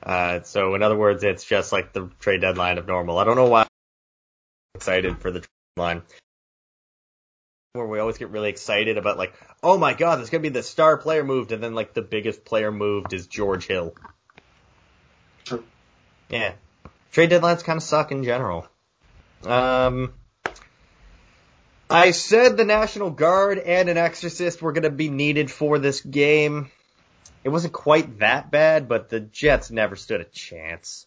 So in other words, it's just like the trade deadline of normal. I don't know why I'm excited for the trade deadline. Where we always get really excited about like, oh my god, there's going to be the star player moved, and then like the biggest player moved is George Hill. True. Yeah. Trade deadlines kind of suck in general. I said the National Guard and an exorcist were going to be needed for this game. It wasn't quite that bad, but the Jets never stood a chance.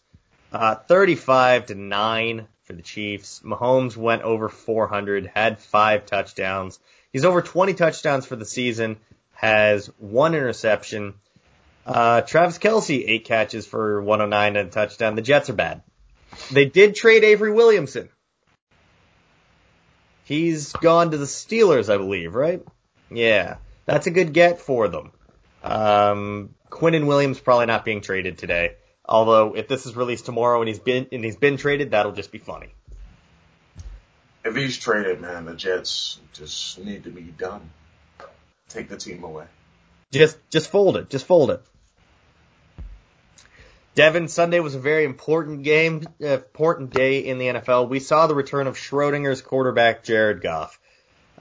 35-9 for the Chiefs. Mahomes went over 400, had 5 touchdowns. He's over 20 touchdowns for the season, has 1 interception. Travis Kelce, 8 catches for 109 and a touchdown. The Jets are bad. They did trade Avery Williamson. He's gone to the Steelers, I believe, right? Yeah, that's a good get for them. Quinnen Williams probably not being traded today. Although if this is released tomorrow and he's been traded, that'll just be funny. If he's traded, man, the Jets just need to be done. Take the team away. Just fold it. Just fold it. Devin, Sunday was a very important game, important day in the NFL. We saw the return of Schrodinger's quarterback, Jared Goff.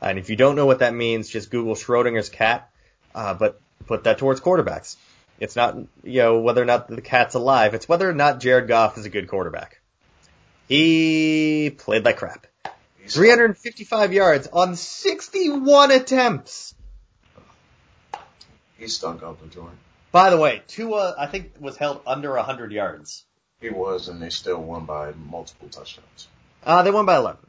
And if you don't know what that means, just Google Schrodinger's cat. But put that towards quarterbacks. It's not, you know, whether or not the cat's alive. It's whether or not Jared Goff is a good quarterback. He played like crap. 355 yards on 61 attempts. He stunk out the joint. By the way, Tua, I think, was held under 100 yards. He was, and they still won by multiple touchdowns. They won by 11.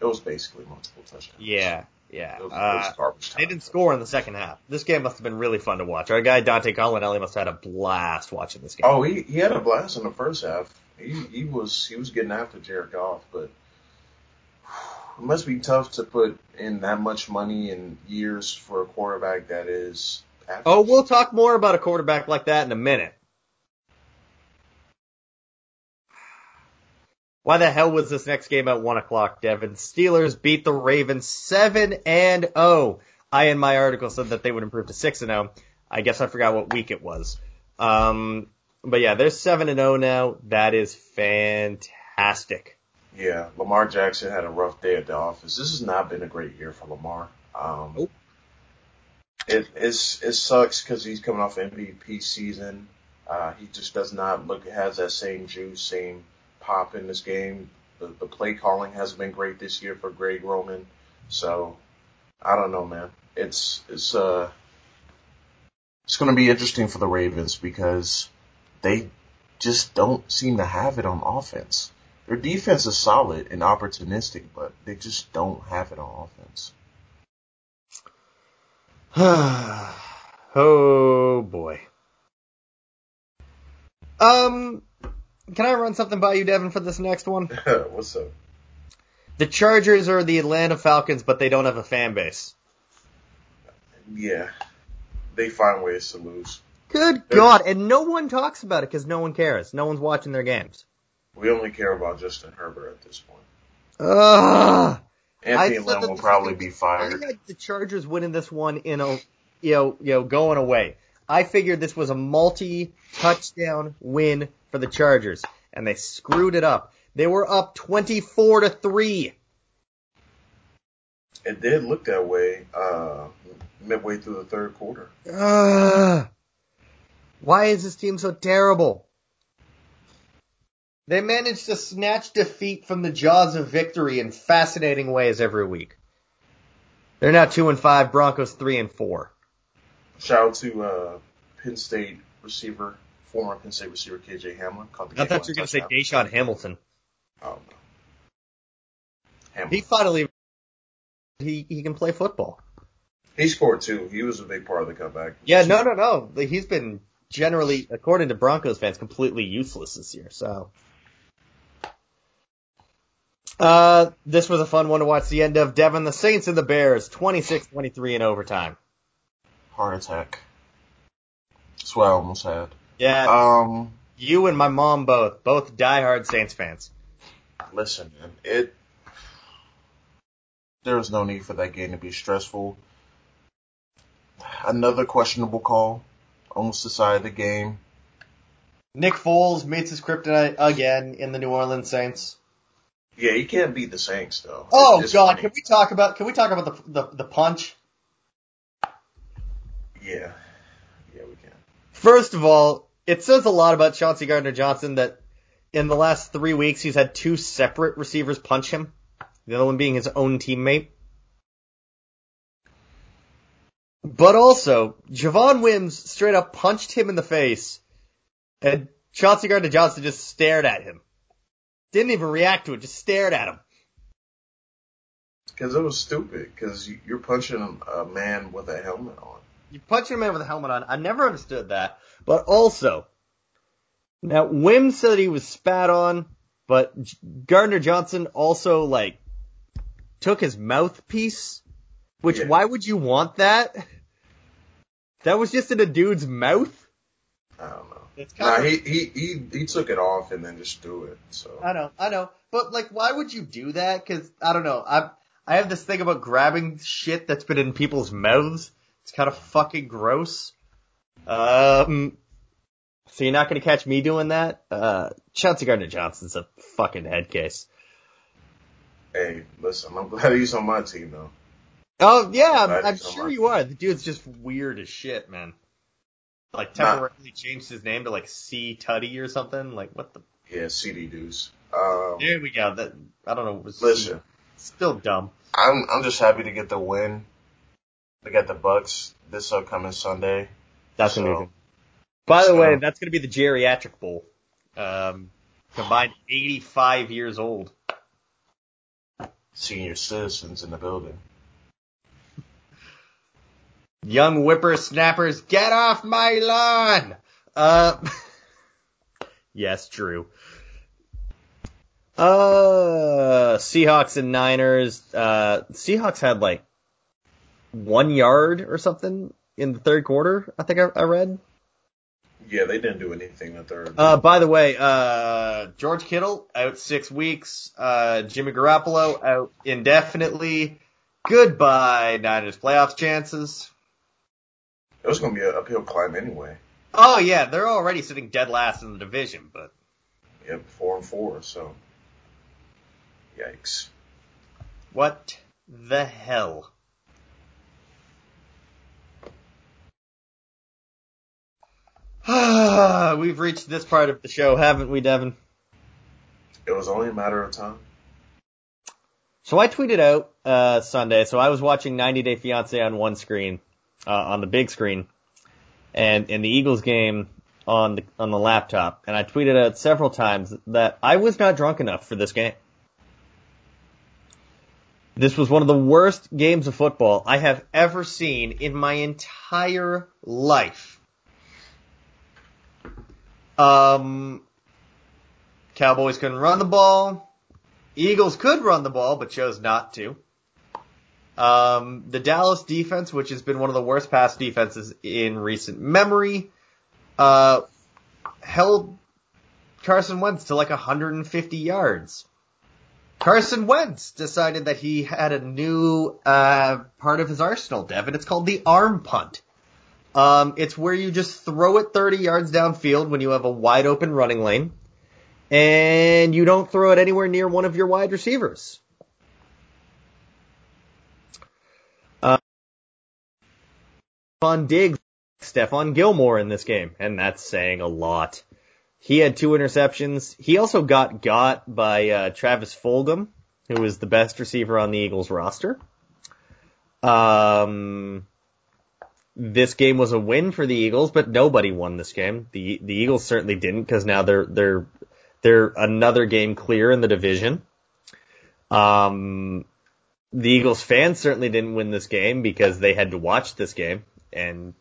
It was basically multiple touchdowns. Yeah. It was garbage time. They didn't score in the second half. This game must have been really fun to watch. Our guy, Dante Collinelli, must have had a blast watching this game. Oh, he had a blast in the first half. He was getting after Jared Goff, but it must be tough to put in that much money in years for a quarterback that is... Oh, we'll talk more about a quarterback like that in a minute. Why the hell was this next game at 1 o'clock, Devin? Steelers beat the Ravens 7-0. I, in my article, said that they would improve to 6-0. I guess I forgot what week it was. But yeah, they're 7-0 now. That is fantastic. Yeah, Lamar Jackson had a rough day at the office. This has not been a great year for Lamar. It sucks because he's coming off MVP season. He just does not has that same juice, same pop in this game. The play calling hasn't been great this year for Greg Roman. So I don't know, man. It's going to be interesting for the Ravens because they just don't seem to have it on offense. Their defense is solid and opportunistic, but they just don't have it on offense. Oh boy. Can I run something by you, Devin, for this next one? What's up? The Chargers are the Atlanta Falcons, but they don't have a fan base. Yeah. They find ways to lose. Good God. And no one talks about it because no one cares. No one's watching their games. We only care about Justin Herbert at this point. Ugh. Anthony Lynn will probably be fired. I had the Chargers winning this one going away. I figured this was a multi-touchdown win for the Chargers, and they screwed it up. They were up 24-3. It did look that way midway through the third quarter. Why is this team so terrible? They manage to snatch defeat from the jaws of victory in fascinating ways every week. They're now 2-5, Broncos 3-4. Shout out to former Penn State receiver KJ Hamlin. I thought you were going to say Deshaun Hamilton. Oh no, Hamilton. He finally he can play football. He scored too. He was a big part of the comeback. Yeah, no. He's been generally, according to Broncos fans, completely useless this year. So. This was a fun one to watch the end of. Devin, the Saints and the Bears, 26-23 in overtime. Heart attack. That's what I almost had. Yeah. You and my mom both diehard Saints fans. Listen, man, there was no need for that game to be stressful. Another questionable call almost decided the game. Nick Foles meets his kryptonite again in the New Orleans Saints. Yeah, he can't beat the Saints though. Oh God, funny. Can we talk about the punch? Yeah, we can. First of all, it says a lot about Chauncey Gardner-Johnson that in the last 3 weeks he's had two separate receivers punch him, the other one being his own teammate. But also, Javon Wims straight up punched him in the face, and Chauncey Gardner-Johnson just stared at him. Didn't even react to it, just stared at him. Because it was stupid, because you're punching a man with a helmet on. You're punching a man with a helmet on. I never understood that. But also, now, Wim said he was spat on, but Gardner-Johnson also, like, took his mouthpiece, which, why would you want that? That was just in a dude's mouth? I don't know. Nah, he took it off and then just threw it. So I know. But, like, why would you do that? Because, I don't know, I have this thing about grabbing shit that's been in people's mouths. It's kind of fucking gross. So you're not going to catch me doing that? Chauncey Gardner-Johnson's a fucking head case. Hey, listen, I'm glad he's on my team, though. Oh, yeah, I'm sure you are. The dude's just weird as shit, man. Like, temporarily changed his name to, like, C. Tuddy or something? Like, what the... Yeah, CD Deuce. There we go. That, I don't know. Was listen. Still dumb. I'm just happy to get the win. We got the Bucks this upcoming Sunday. That's amazing. By the way, that's going to be the geriatric bowl. Combined 85 years old. Senior citizens in the building. Young whippersnappers, get off my lawn! Yes, Drew. Seahawks and Niners. Seahawks had like 1 yard or something in the third quarter, I think I read. Yeah, they didn't do anything in the third. By the way, George Kittle out 6 weeks. Jimmy Garoppolo out indefinitely. Goodbye, Niners playoff chances. It was going to be an uphill climb anyway. Oh, yeah, they're already sitting dead last in the division, but... Yep, 4-4, so... Yikes. What the hell? We've reached this part of the show, haven't we, Devin? It was only a matter of time. So I tweeted out Sunday, so I was watching 90 Day Fiancé on one screen, on the big screen, and in the Eagles game on the laptop, and I tweeted out several times that I was not drunk enough for this game. This was one of the worst games of football I have ever seen in my entire life. Cowboys couldn't run the ball. Eagles could run the ball, but chose not to. The Dallas defense, which has been one of the worst pass defenses in recent memory, held Carson Wentz to like 150 yards. Carson Wentz decided that he had a new part of his arsenal, Devin. It's called the arm punt. It's where you just throw it 30 yards downfield when you have a wide open running lane, and you don't throw it anywhere near one of your wide receivers. Stephon Diggs, Stephon Gilmore in this game, and that's saying a lot. He had 2 interceptions. He also got by Travis Fulgham, who is the best receiver on the Eagles roster. This game was a win for the Eagles, but nobody won this game. The Eagles certainly didn't, because now they're another game clear in the division. The Eagles fans certainly didn't win this game because they had to watch this game, and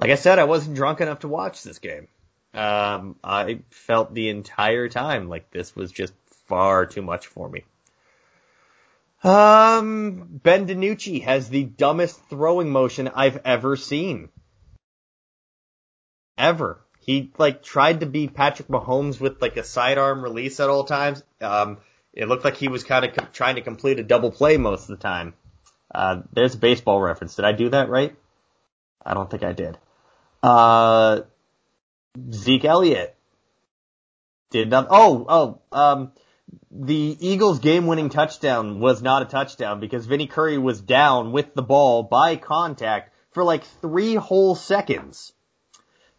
like I said, I wasn't drunk enough to watch this game. I felt the entire time like this was just far too much for me. Ben DiNucci has the dumbest throwing motion I've ever seen. Ever. He, like, tried to be Patrick Mahomes with, like, a sidearm release at all times. It looked like he was kind of trying to complete a double play most of the time. There's a baseball reference. Did I do that right? I don't think I did. Zeke Elliott did not. The Eagles game-winning touchdown was not a touchdown because Vinnie Curry was down with the ball by contact for like 3 whole seconds.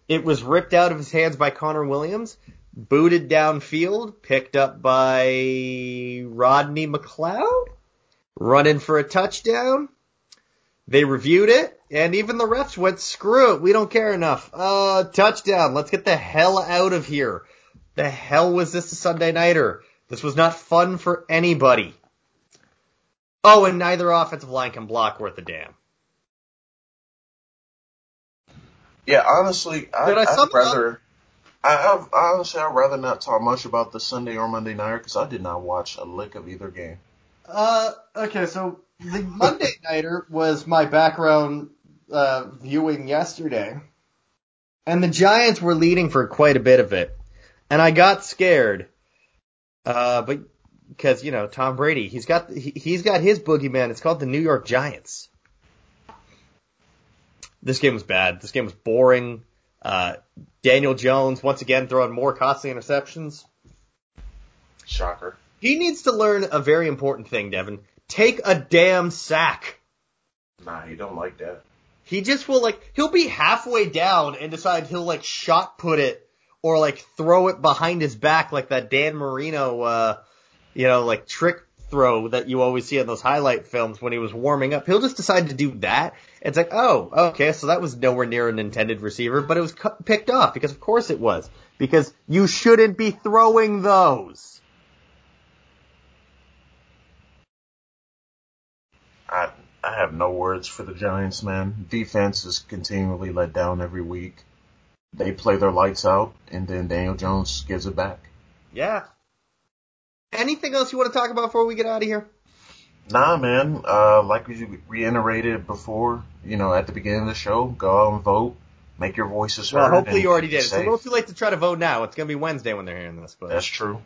It was ripped out of his hands by Connor Williams, booted downfield, picked up by Rodney McLeod, running for a touchdown. They reviewed it, and even the refs went, screw it, we don't care enough. Touchdown, let's get the hell out of here. The hell was this a Sunday nighter? This was not fun for anybody. Oh, and neither offensive line can block worth a damn. Yeah, honestly, I'd rather not talk much about the Sunday or Monday nighter because I did not watch a lick of either game. Okay, so the Monday nighter was my background viewing yesterday, and the Giants were leading for quite a bit of it, and I got scared, but because you know Tom Brady, he's got his boogeyman. It's called the New York Giants. This game was bad. This game was boring. Daniel Jones once again throwing more costly interceptions. Shocker. He needs to learn a very important thing, Devin. Take a damn sack. Nah, you don't like that. He just will, he'll be halfway down and decide he'll, shot put it or, throw it behind his back like that Dan Marino, trick throw that you always see in those highlight films when he was warming up. He'll just decide to do that. It's like, oh, okay, so that was nowhere near an intended receiver, but it was picked off because, of course, it was. Because you shouldn't be throwing those. I have no words for the Giants, man. Defense is continually let down every week. They play their lights out, and then Daniel Jones gives it back. Yeah. Anything else you want to talk about before we get out of here? Nah, man. Like we reiterated before, at the beginning of the show, go out and vote. Make your voices heard. Well, hopefully you already did. It's a little too late to try to vote now. It's going to be Wednesday when they're hearing this. But. That's true,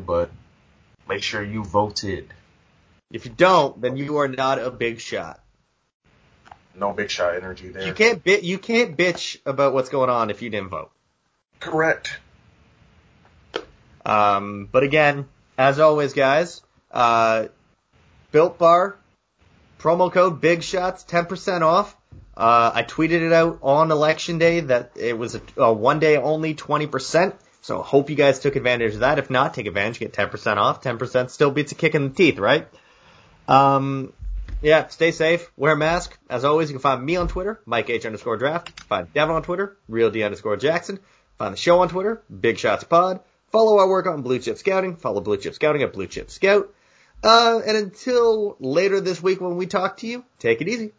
but make sure you voted. If you don't, then you are not a big shot. No big shot energy there. You can't bitch about what's going on if you didn't vote. Correct. But again, as always, guys, Built Bar, promo code Big Shots, 10% off. I tweeted it out on Election Day that it was a one day only 20%. So hope you guys took advantage of that. If not, take advantage, get 10% off. 10% still beats a kick in the teeth, right? Yeah, stay safe, wear a mask. As always, you can find me on Twitter, Mike_H_Draft. Find Devin on Twitter, RealD_Jackson. Find the show on Twitter, Big Shots Pod. Follow our work on Blue Chip Scouting. Follow Blue Chip Scouting at Blue Chip Scout. And until later this week when we talk to you, take it easy.